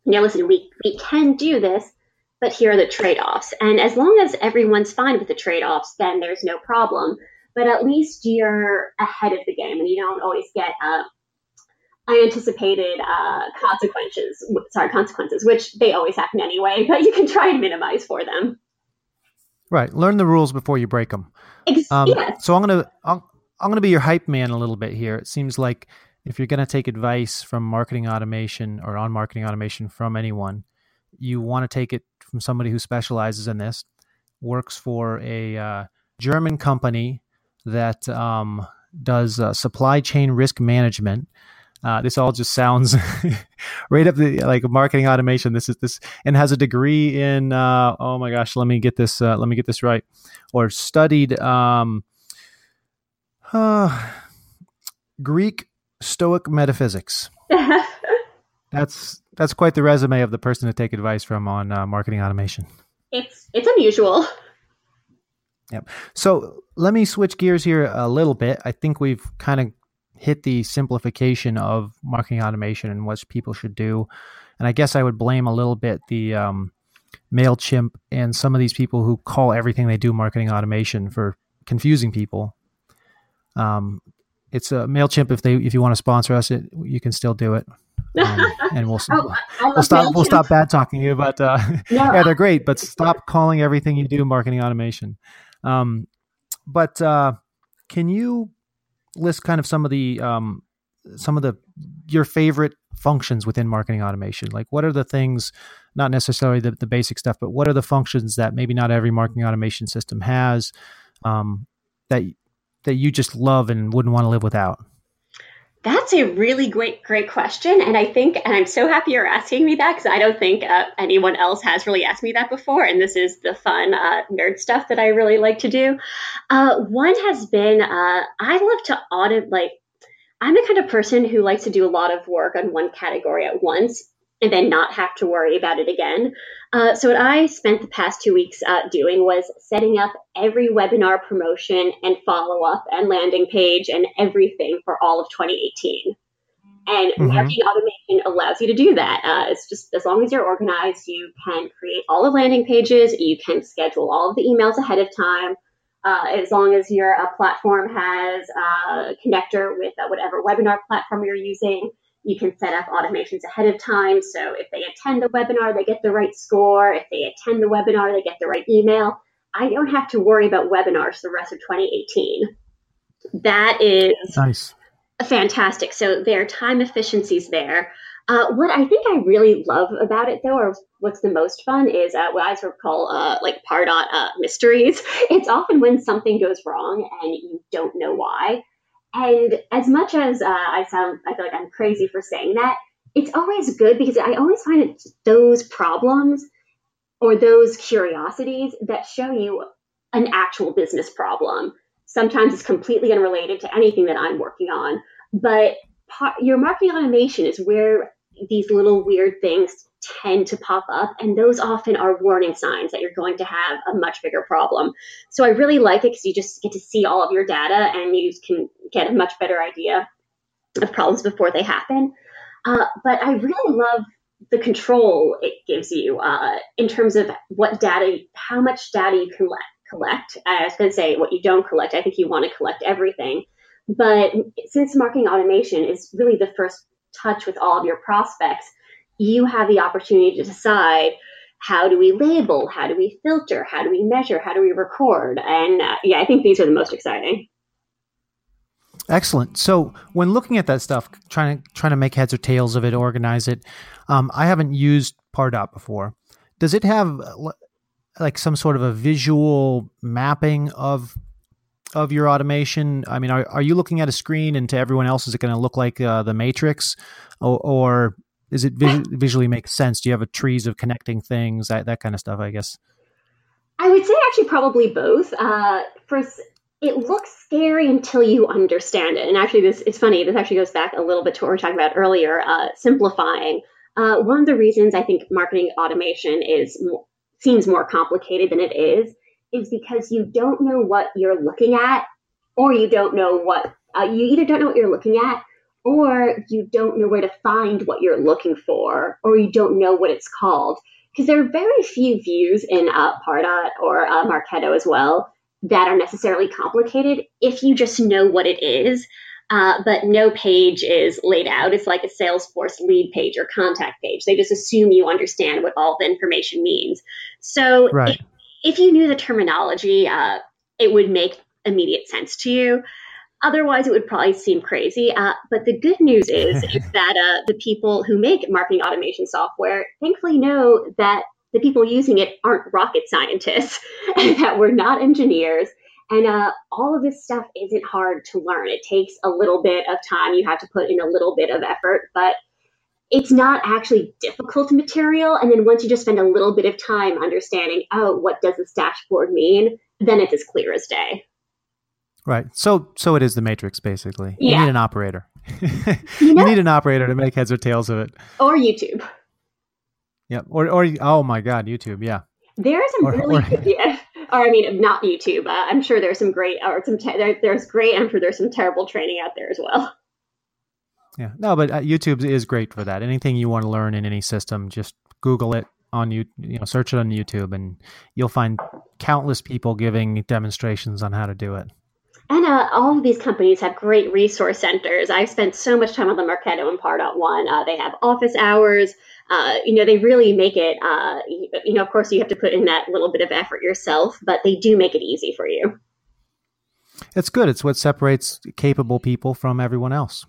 you know, listen, we, we can do this, but here are the trade-offs. And as long as everyone's fine with the trade-offs, then there's no problem. But at least you're ahead of the game and you don't always get uh, unanticipated uh, consequences, sorry, consequences, which they always happen anyway, but you can try and minimize for them. Right. Learn the rules before you break them. Ex- um, yeah. So I'm going to I'm, I'm going to be your hype man a little bit here. It seems like if you're going to take advice from marketing automation or on marketing automation from anyone, you want to take it from somebody who specializes in this, works for a uh, German company that um, does uh, supply chain risk management. Uh, this all just sounds right up the like marketing automation. This is this and has a degree in uh, oh my gosh, let me get this uh, let me get this right, or studied um, uh, Greek Stoic metaphysics. that's that's quite the resume of the person to take advice from on uh, marketing automation. It's it's unusual. Yep. So let me switch gears here a little bit. I think we've kind of hit the simplification of marketing automation and what people should do. And I guess I would blame a little bit the um, MailChimp and some of these people who call everything they do marketing automation for confusing people. Um. It's a MailChimp. If they, if you want to sponsor us, it, you can still do it, um, and we'll oh, we'll stop MailChimp. We'll stop bad talking you. But uh, yeah. yeah, they're great. But stop calling everything you do marketing automation. Um, but uh, can you list kind of some of the um, some of the your favorite functions within marketing automation? Like, what are the things, not necessarily the, the basic stuff, but what are the functions that maybe not every marketing automation system has um, that that you just love and wouldn't want to live without? That's a really great, great question. And I think, and I'm so happy you're asking me that because I don't think uh, anyone else has really asked me that before. And this is the fun uh, nerd stuff that I really like to do. Uh, one has been, uh, I love to audit, like, I'm the kind of person who likes to do a lot of work on one category at once. and then not have to worry about it again. Uh, so what I spent the past two weeks uh, doing was setting up every webinar promotion and follow-up and landing page and everything for all of twenty eighteen. And mm-hmm. Marketing automation allows you to do that. Uh, it's just as long as you're organized, you can create all of landing pages. You can schedule all of the emails ahead of time. Uh, as long as your uh, platform has a connector with uh, whatever webinar platform you're using, you can set up automations ahead of time. So if they attend the webinar, they get the right score. If they attend the webinar, they get the right email. I don't have to worry about webinars the rest of twenty eighteen. That is nice. Fantastic. So there are time efficiencies there. Uh, what I think I really love about it, though, or what's the most fun is uh, what I sort of call uh, like Pardot uh, mysteries. It's often when something goes wrong and you don't know why. And as much as uh, I sound, I feel like I'm crazy for saying that, it's always good because I always find it's those problems or those curiosities that show you an actual business problem. Sometimes it's completely unrelated to anything that I'm working on, but par- your marketing automation is where these little weird things tend to pop up, and those often are warning signs that you're going to have a much bigger problem. So I really like it because you just get to see all of your data and you can get a much better idea of problems before they happen. Uh, but I really love the control it gives you uh, in terms of what data, how much data you can let. collect. I was going to say what you don't collect. I think you want to collect everything. But since marketing automation is really the first touch with all of your prospects, you have the opportunity to decide, how do we label? How do we filter? How do we measure? How do we record? And uh, yeah, I think these are the most exciting. Excellent. So when looking at that stuff, trying to, trying to make heads or tails of it, organize it, um, I haven't used Pardot before. Does it have... like some sort of a visual mapping of of your automation? I mean, are are you looking at a screen, and to everyone else, is it going to look like uh, the Matrix, or, or is it visu- visually make sense? Do you have a trees of connecting things, that, that kind of stuff, I guess? I would say actually probably both. Uh, first, it looks scary until you understand it. And actually, this it's funny. This actually goes back a little bit to what we were talking about earlier, uh, simplifying. Uh, one of the reasons I think marketing automation is more, seems more complicated than it is, is because you don't know what you're looking at, or you don't know what, uh, you either don't know what you're looking at, or you don't know where to find what you're looking for, or you don't know what it's called. Because there are very few views in uh, Pardot or uh, Marketo as well that are necessarily complicated if you just know what it is. Uh, but no page is laid out. It's like a Salesforce lead page or contact page. They just assume you understand what all the information means. So right. if, if you knew the terminology, uh, it would make immediate sense to you. Otherwise, it would probably seem crazy. Uh, but the good news is, is that uh, the people who make marketing automation software thankfully know that the people using it aren't rocket scientists and that we're not engineers. And uh, all of this stuff isn't hard to learn. It takes a little bit of time. You have to put in a little bit of effort, but it's not actually difficult material. And then once you just spend a little bit of time understanding, oh, what does this dashboard mean? Then it's as clear as day. Right. So so it is the Matrix, basically. Yeah. You need an operator. you, know, you need an operator to make heads or tails of it. Or YouTube. Yeah. Or, or oh, my God, YouTube. Yeah. There's a or, really or, good... Yeah. Or I mean, not YouTube. Uh, I'm sure there's some great, or some te- there, there's great. I'm sure there's some terrible training out there as well. Yeah, no, but uh, YouTube is great for that. Anything you want to learn in any system, just Google it on you, you know, search it on YouTube, and you'll find countless people giving demonstrations on how to do it. And uh, all of these companies have great resource centers. I've spent so much time on the Marketo and Pardot one. Uh, they have office hours. Uh, you know, they really make it, uh, you know, of course, you have to put in that little bit of effort yourself, but they do make it easy for you. It's good. It's what separates capable people from everyone else.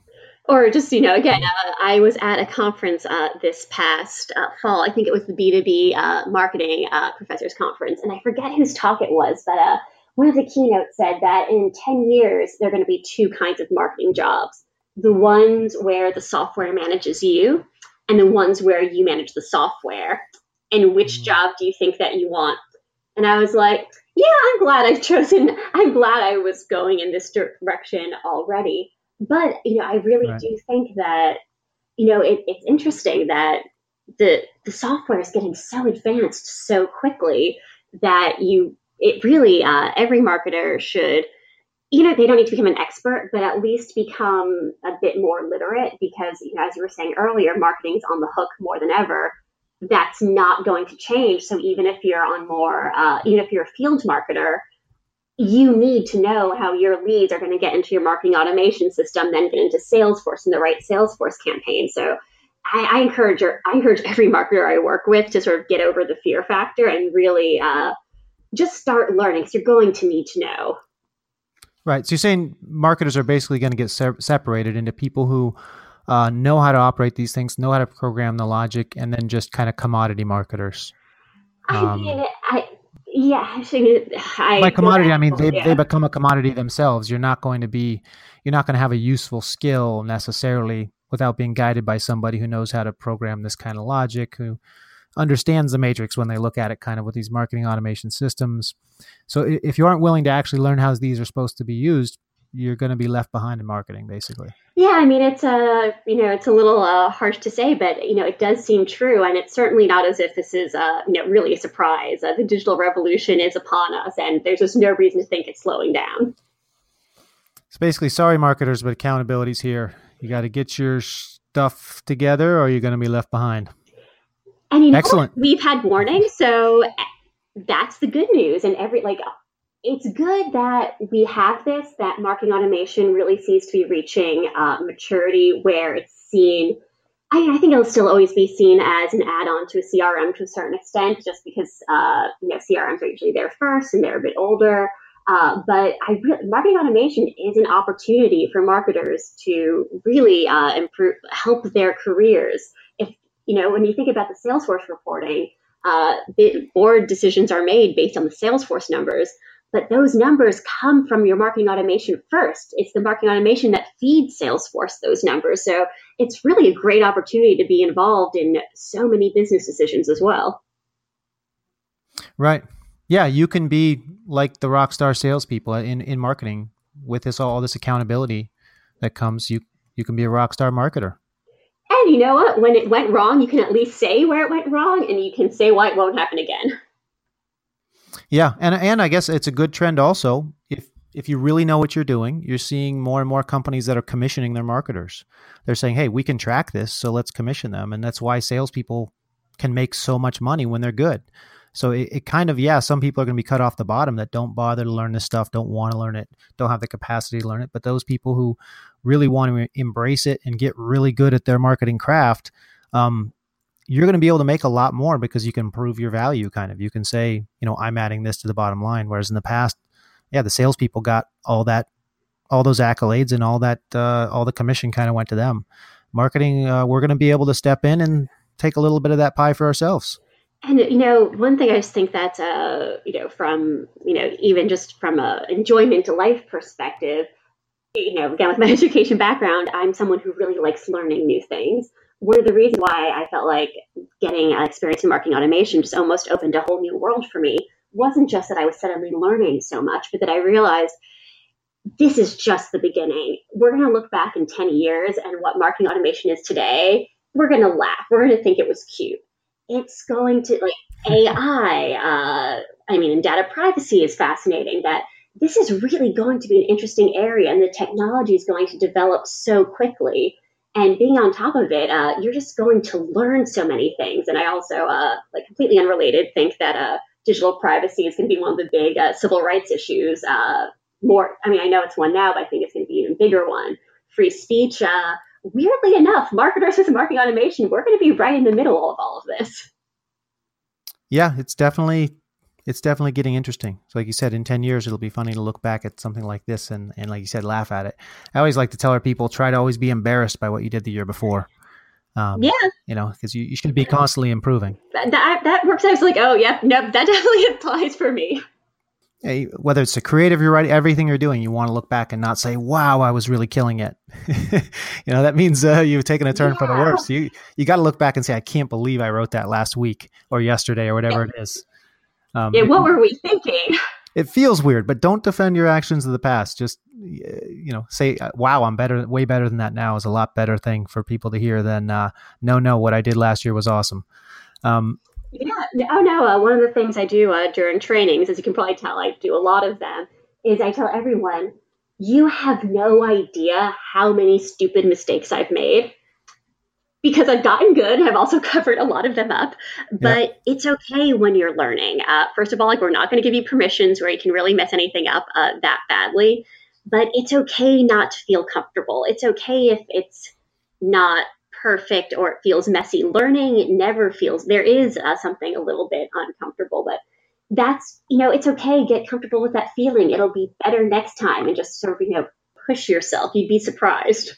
Or just, you know, again, uh, I was at a conference uh, this past uh, fall. I think it was the B two B uh, marketing uh, professors conference. And I forget whose talk it was, but uh, one of the keynotes said that in ten years, there are going to be two kinds of marketing jobs. The ones where the software manages you, and the ones where you manage the software. And which job do you think that you want? And I was like, yeah, I'm glad I've chosen. I'm glad I was going in this direction already. But, you know, I really right. do think that, you know, it, it's interesting that the the software is getting so advanced so quickly that you it really uh, every marketer should, you know, they don't need to become an expert, but at least become a bit more literate, because, you know, as you were saying earlier, marketing's on the hook more than ever. That's not going to change. So even if you're on more, uh, even if you're a field marketer, you need to know how your leads are going to get into your marketing automation system, then get into Salesforce and the right Salesforce campaign. So I, I encourage or I encourage every marketer I work with to sort of get over the fear factor and really uh, just start learning, because you're going to need to know. Right. So you're saying marketers are basically going to get se- separated into people who uh, know how to operate these things, know how to program the logic, and then just kind of commodity marketers. Um, I mean, I... Yeah, actually, I, by commodity, I mean they yeah. they become a commodity themselves. You're not going to be, you're not going to have a useful skill necessarily without being guided by somebody who knows how to program this kind of logic, who understands the matrix when they look at it, kind of with these marketing automation systems. So if you aren't willing to actually learn how these are supposed to be used, you're going to be left behind in marketing, basically. Yeah, I mean, it's a you know it's a little uh, harsh to say, but you know it does seem true, and it's certainly not as if this is uh, you know really a surprise. Uh, the digital revolution is upon us, and there's just no reason to think it's slowing down. So basically, sorry marketers, but accountability's here. You got to get your stuff together, or you're going to be left behind. And you know, excellent. We've had warning, so that's the good news. And every like. It's good that we have this, that marketing automation really seems to be reaching uh, maturity where it's seen. I, I think it'll still always be seen as an add-on to a C R M to a certain extent, just because uh, you know C R Ms are usually there first and they're a bit older. Uh, but I re- marketing automation is an opportunity for marketers to really uh, improve, help their careers. If you know, when you think about the Salesforce reporting, uh, the board decisions are made based on the Salesforce numbers. But those numbers come from your marketing automation first. It's the marketing automation that feeds Salesforce those numbers. So it's really a great opportunity to be involved in so many business decisions as well. Right. Yeah, you can be like the rock star salespeople in, in marketing with this all this accountability that comes. You you can be a rock star marketer. And you know what? When it went wrong, you can at least say where it went wrong, and you can say why it won't happen again. Yeah. And and I guess it's a good trend also. If if you really know what you're doing, you're seeing more and more companies that are commissioning their marketers. They're saying, hey, we can track this, so let's commission them. And that's why salespeople can make so much money when they're good. So it, it kind of, yeah, some people are going to be cut off the bottom that don't bother to learn this stuff, don't want to learn it, don't have the capacity to learn it. But those people who really want to embrace it and get really good at their marketing craft, um, you're going to be able to make a lot more because you can prove your value, kind of. You can say, you know, I'm adding this to the bottom line. Whereas in the past, yeah, the salespeople got all that, all those accolades and all that, uh, all the commission kind of went to them. Marketing, uh, we're going to be able to step in and take a little bit of that pie for ourselves. And, you know, one thing I just think that, uh, you know, from, you know, even just from a enjoyment to life perspective, you know, again, with my education background, I'm someone who really likes learning new things. One of the reasons why I felt like getting experience in marketing automation just almost opened a whole new world for me wasn't just that I was suddenly learning so much, but that I realized this is just the beginning. We're going to look back in ten years and what marketing automation is today, we're going to laugh. We're going to think it was cute. It's going to, like, A I, uh, I mean, and data privacy is fascinating, that this is really going to be an interesting area and the technology is going to develop so quickly. And being on top of it, uh, you're just going to learn so many things. And I also, uh, like completely unrelated, think that uh, digital privacy is going to be one of the big uh, civil rights issues. Uh, more, I mean, I know it's one now, but I think it's going to be an even bigger one. Free speech. Uh, weirdly enough, marketers with marketing automation, we're going to be right in the middle of all of this. Yeah, it's definitely it's definitely getting interesting. So like you said, in ten years, it'll be funny to look back at something like this and, and like you said, laugh at it. I always like to tell our people, try to always be embarrassed by what you did the year before. Um, yeah. You know, because you, you should be constantly improving. That, that, that works. I was like, oh, yeah, no, that definitely applies for me. Hey, whether it's the creative you're writing, everything you're doing, you want to look back and not say, wow, I was really killing it. You know, that means uh, you've taken a turn yeah. for the worse. You you got to look back and say, I can't believe I wrote that last week or yesterday or whatever yeah. it is. Um, yeah, what were we thinking? It feels weird, but don't defend your actions of the past. Just, you know, say, wow, I'm better, way better than that now is a lot better thing for people to hear than, uh, no, no, what I did last year was awesome. Um, yeah. Oh, no. Uh, one of the things I do uh, during trainings, as you can probably tell, I do a lot of them, is I tell everyone, you have no idea how many stupid mistakes I've made. Because I've gotten good, I've also covered a lot of them up, but yeah. It's okay when you're learning. Uh, first of all, like, we're not going to give you permissions where you can really mess anything up uh, that badly, but it's okay not to feel comfortable. It's okay if it's not perfect or it feels messy. Learning, it never feels, there is uh, something a little bit uncomfortable, but that's, you know, it's okay. Get comfortable with that feeling. It'll be better next time, and just sort of, you know, push yourself. You'd be surprised.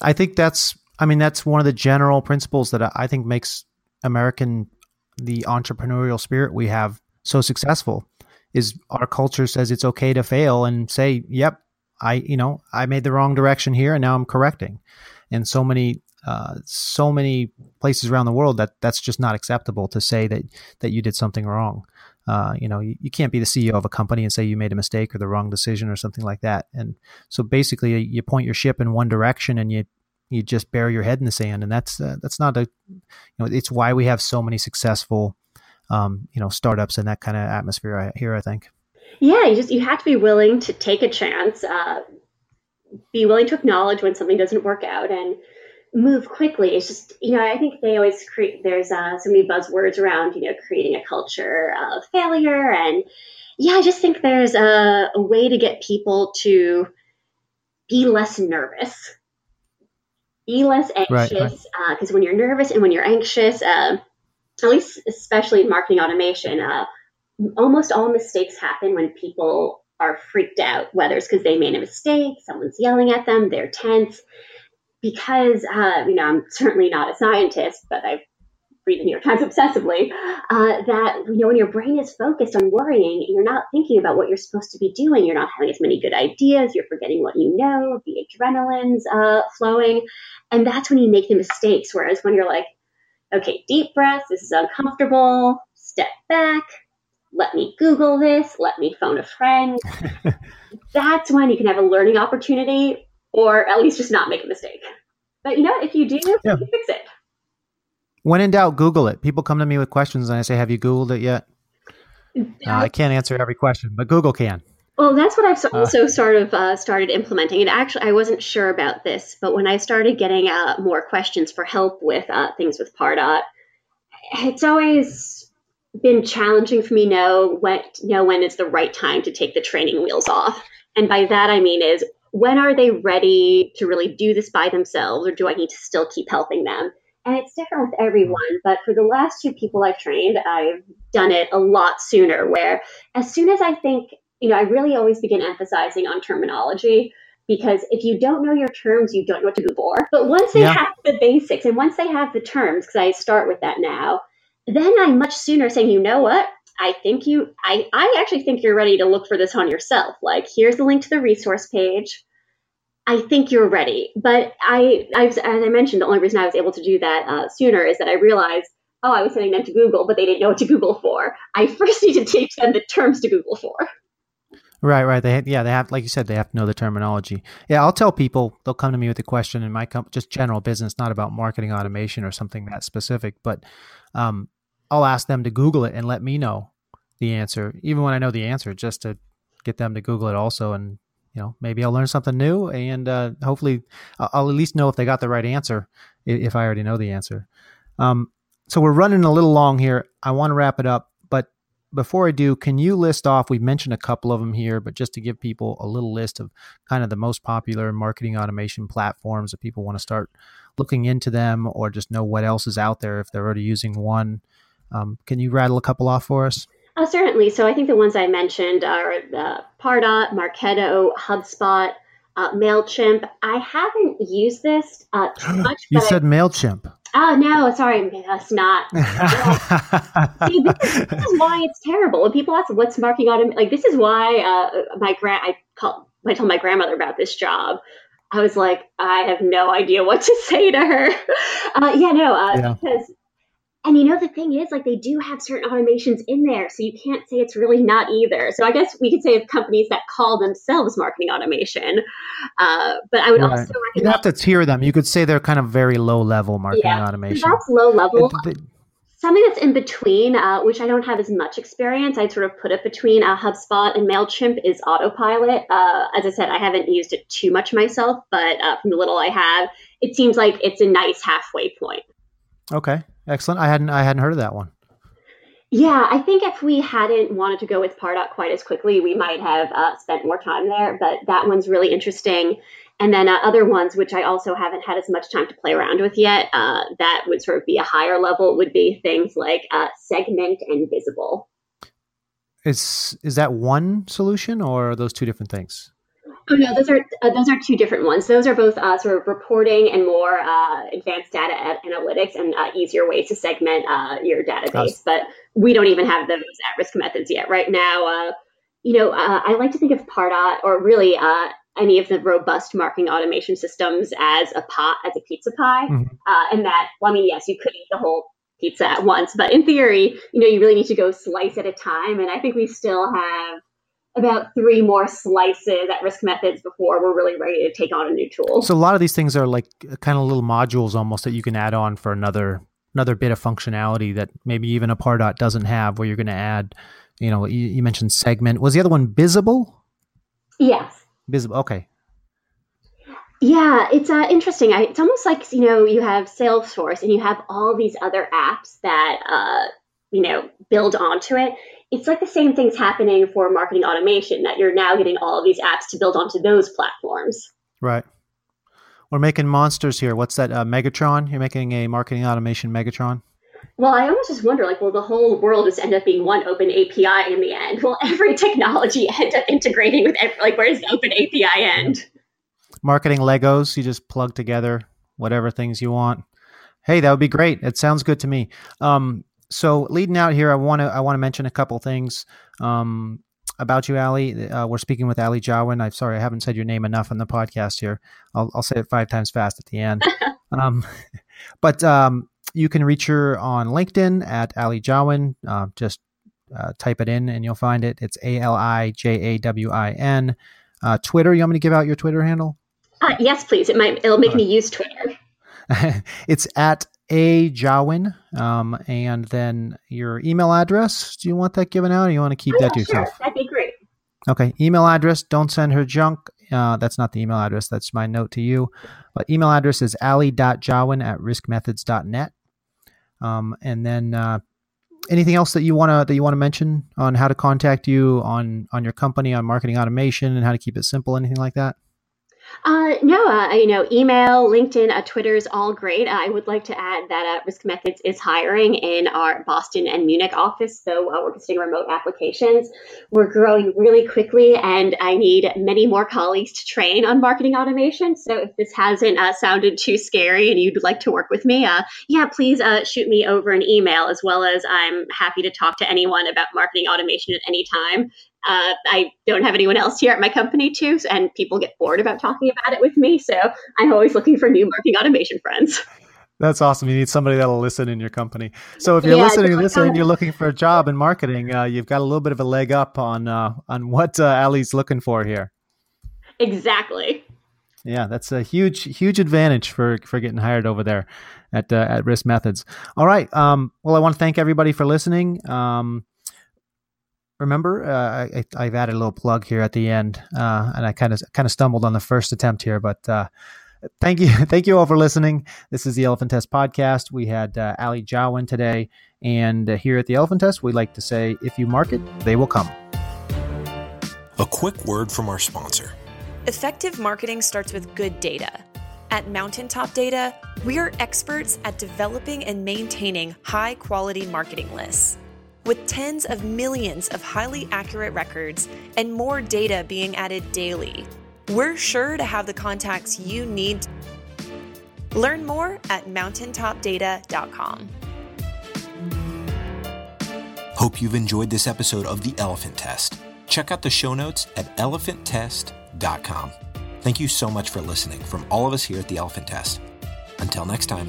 I think that's, I mean, that's one of the general principles that I think makes American, the entrepreneurial spirit we have, so successful, is our culture says it's okay to fail and say, yep, I, you know, I made the wrong direction here and now I'm correcting. And so many, uh, so many places around the world that that's just not acceptable to say that, that you did something wrong. Uh, you know, you, you can't be the C E O of a company and say you made a mistake or the wrong decision or something like that. And so basically you point your ship in one direction and you, you just bury your head in the sand, and that's uh, that's not a, you know, it's why we have so many successful, um, you know, startups in that kind of atmosphere here, I think. Yeah, you just you have to be willing to take a chance, uh, be willing to acknowledge when something doesn't work out, and move quickly. It's just, you know, I think they always create. There's uh, so many buzzwords around, you know, creating a culture of failure, and yeah, I just think there's a, a way to get people to be less nervous. Be less anxious, because right, right. uh, when you're nervous and when you're anxious, uh, at least especially in marketing automation, uh, almost all mistakes happen when people are freaked out, whether it's because they made a mistake, someone's yelling at them, they're tense. Because, uh, you know, I'm certainly not a scientist, but I read the New York Times obsessively, uh, that, you know, when your brain is focused on worrying, you're not thinking about what you're supposed to be doing. You're not having as many good ideas. You're forgetting what you know, the adrenaline's uh, flowing. And that's when you make the mistakes. Whereas when you're like, okay, deep breath, this is uncomfortable, step back, let me Google this, let me phone a friend. That's when you can have a learning opportunity, or at least just not make a mistake. But you know, if you do, yeah. You fix it. When in doubt, Google it. People come to me with questions and I say, have you Googled it yet? Uh, I can't answer every question, but Google can. Well, that's what I've also uh, sort of uh, started implementing. And actually, I wasn't sure about this, but when I started getting uh, more questions for help with uh, things with Pardot, it's always been challenging for me know when, know when is the right time to take the training wheels off. And by that, I mean is, when are they ready to really do this by themselves, or do I need to still keep helping them? And it's different with everyone, but for the last two people I've trained, I've done it a lot sooner, where as soon as I think, you know, I really always begin emphasizing on terminology, because if you don't know your terms, you don't know what to Google. But once they yeah. have the basics, and once they have the terms, because I start with that now, then I'm much sooner saying, you know what? I think you, I, I actually think you're ready to look for this on yourself. Like, here's the link to the resource page. I think you're ready. But I, I've, as I mentioned, the only reason I was able to do that uh, sooner is that I realized, oh, I was sending them to Google, but they didn't know what to Google for. I first need to teach them the terms to Google for. Right, right. They, yeah, they have, like you said, they have to know the terminology. Yeah, I'll tell people, they'll come to me with a question in my comp- just general business, not about marketing automation or something that specific, but um, I'll ask them to Google it and let me know the answer, even when I know the answer, just to get them to Google it also, and you know, maybe I'll learn something new, and uh, hopefully I'll at least know if they got the right answer, if I already know the answer. Um, so we're running a little long here. I want to wrap it up. But before I do, can you list off, we've mentioned a couple of them here, but just to give people a little list of kind of the most popular marketing automation platforms that people want to start looking into them, or just know what else is out there if they're already using one. Um, can you rattle a couple off for us? Oh, certainly. So I think the ones I mentioned are uh, Pardot, Marketo, HubSpot, uh, MailChimp. I haven't used this uh, too much. You but said I... MailChimp. Oh, no, sorry. That's not. See, this, is, this is why it's terrible. When people ask what's marketing automation, like, this is why uh, my grand, I called, I told my grandmother about this job. I was like, I have no idea what to say to her. Uh, yeah, no, uh, yeah. because And you know, the thing is, like, they do have certain automations in there, so you can't say it's really not either. So I guess we could say of companies that call themselves marketing automation, uh, but I would right. also recommend... You'd have to tier them. You could say they're kind of very low-level marketing yeah, automation. That's low-level. It, it, Something that's in between, uh, which I don't have as much experience, I'd sort of put it between uh, HubSpot and MailChimp, is Autopilot. Uh, as I said, I haven't used it too much myself, but uh, from the little I have, it seems like it's a nice halfway point. Okay, excellent. I hadn't I hadn't heard of that one. Yeah, I think if we hadn't wanted to go with Pardot quite as quickly, we might have uh, spent more time there, but that one's really interesting. And then uh, other ones, which I also haven't had as much time to play around with yet, uh, that would sort of be a higher level, would be things like uh, Segment and Visible. Is is that one solution, or are those two different things? Oh no, those are uh, those are two different ones. Those are both uh, sort of reporting and more uh, advanced data analytics and uh, easier ways to segment uh, your database. Nice. But we don't even have those at Risk Methods yet. Right now, uh, you know, uh, I like to think of Pardot, or really uh, any of the robust marketing automation systems, as a pot, as a pizza pie, mm-hmm. uh, and that. Well, I mean, yes, you could eat the whole pizza at once, but in theory, you know, you really need to go slice at a time. And I think we still have about three more slices at Risk Methods before we're really ready to take on a new tool. So a lot of these things are like kind of little modules almost that you can add on for another another bit of functionality that maybe even a Pardot doesn't have, where you're going to add, you know, you, you mentioned Segment. Was the other one Visible? Yes. Visible, okay. Yeah, it's uh, interesting. I, it's almost like, you know, you have Salesforce and you have all these other apps that, uh, you know, build onto it. It's like the same thing's happening for marketing automation, that you're now getting all of these apps to build onto those platforms. Right. We're making monsters here. What's that? Uh, Megatron? You're making a marketing automation Megatron? Well, I almost just wonder, like, will the whole world just end up being one open A P I in the end? Will every technology end up integrating with every, like, where does the open A P I end? Marketing Legos. You just plug together whatever things you want. Hey, that would be great. It sounds good to me. Um, So leading out here, I want to I want to mention a couple things um, about you, Ali. Uh, we're speaking with Ali Jawin. I'm sorry, I haven't said your name enough on the podcast here. I'll, I'll say it five times fast at the end. um, but um, you can reach her on LinkedIn at Ali Jawin. Uh, just uh, type it in and you'll find it. It's A L I J A W I N. Uh, Twitter, you want me to give out your Twitter handle? Uh, yes, please. It might. It'll make All me right. use Twitter. It's at A Jawin, um, and then your email address. Do you want that given out, or you want to keep oh, that to sure. yourself? That'd be great. Okay, email address. Don't send her junk. Uh, that's not the email address. That's my note to you. But email address is ali.jawin at riskmethods.net. Um, and then uh, anything else that you wanna that you wanna mention on how to contact you on on your company, on marketing automation, and how to keep it simple, anything like that? Uh, no, uh, you know, email, LinkedIn, uh, Twitter is all great. Uh, I would like to add that uh, Risk Methods is hiring in our Boston and Munich office, so uh, we're considering remote applications. We're growing really quickly, and I need many more colleagues to train on marketing automation. So if this hasn't uh, sounded too scary and you'd like to work with me, uh, yeah, please uh, shoot me over an email, as well as I'm happy to talk to anyone about marketing automation at any time. Uh, I don't have anyone else here at my company too, and people get bored about talking about it with me. So I'm always looking for new marketing automation friends. That's awesome. You need somebody that'll listen in your company. So if you're yeah, listening, you're listening, you're looking for a job in marketing, uh, you've got a little bit of a leg up on uh, on what uh, Ali's looking for here. Exactly. Yeah, that's a huge, huge advantage for, for getting hired over there at uh, at Risk Methods. All right. Um, well, I want to thank everybody for listening. Um, Remember, uh, I, I've added a little plug here at the end, uh, and I kind of kind of stumbled on the first attempt here. But uh, thank you, thank you all for listening. This is the Elephant Test podcast. We had uh, Ali Jawin today, and uh, here at the Elephant Test, we like to say, if you market, they will come. A quick word from our sponsor. Effective marketing starts with good data. At Mountaintop Data, we are experts at developing and maintaining high-quality marketing lists. With tens of millions of highly accurate records and more data being added daily, we're sure to have the contacts you need. Learn more at mountaintop data dot com. Hope you've enjoyed this episode of The Elephant Test. Check out the show notes at elephant test dot com. Thank you so much for listening from all of us here at The Elephant Test. Until next time.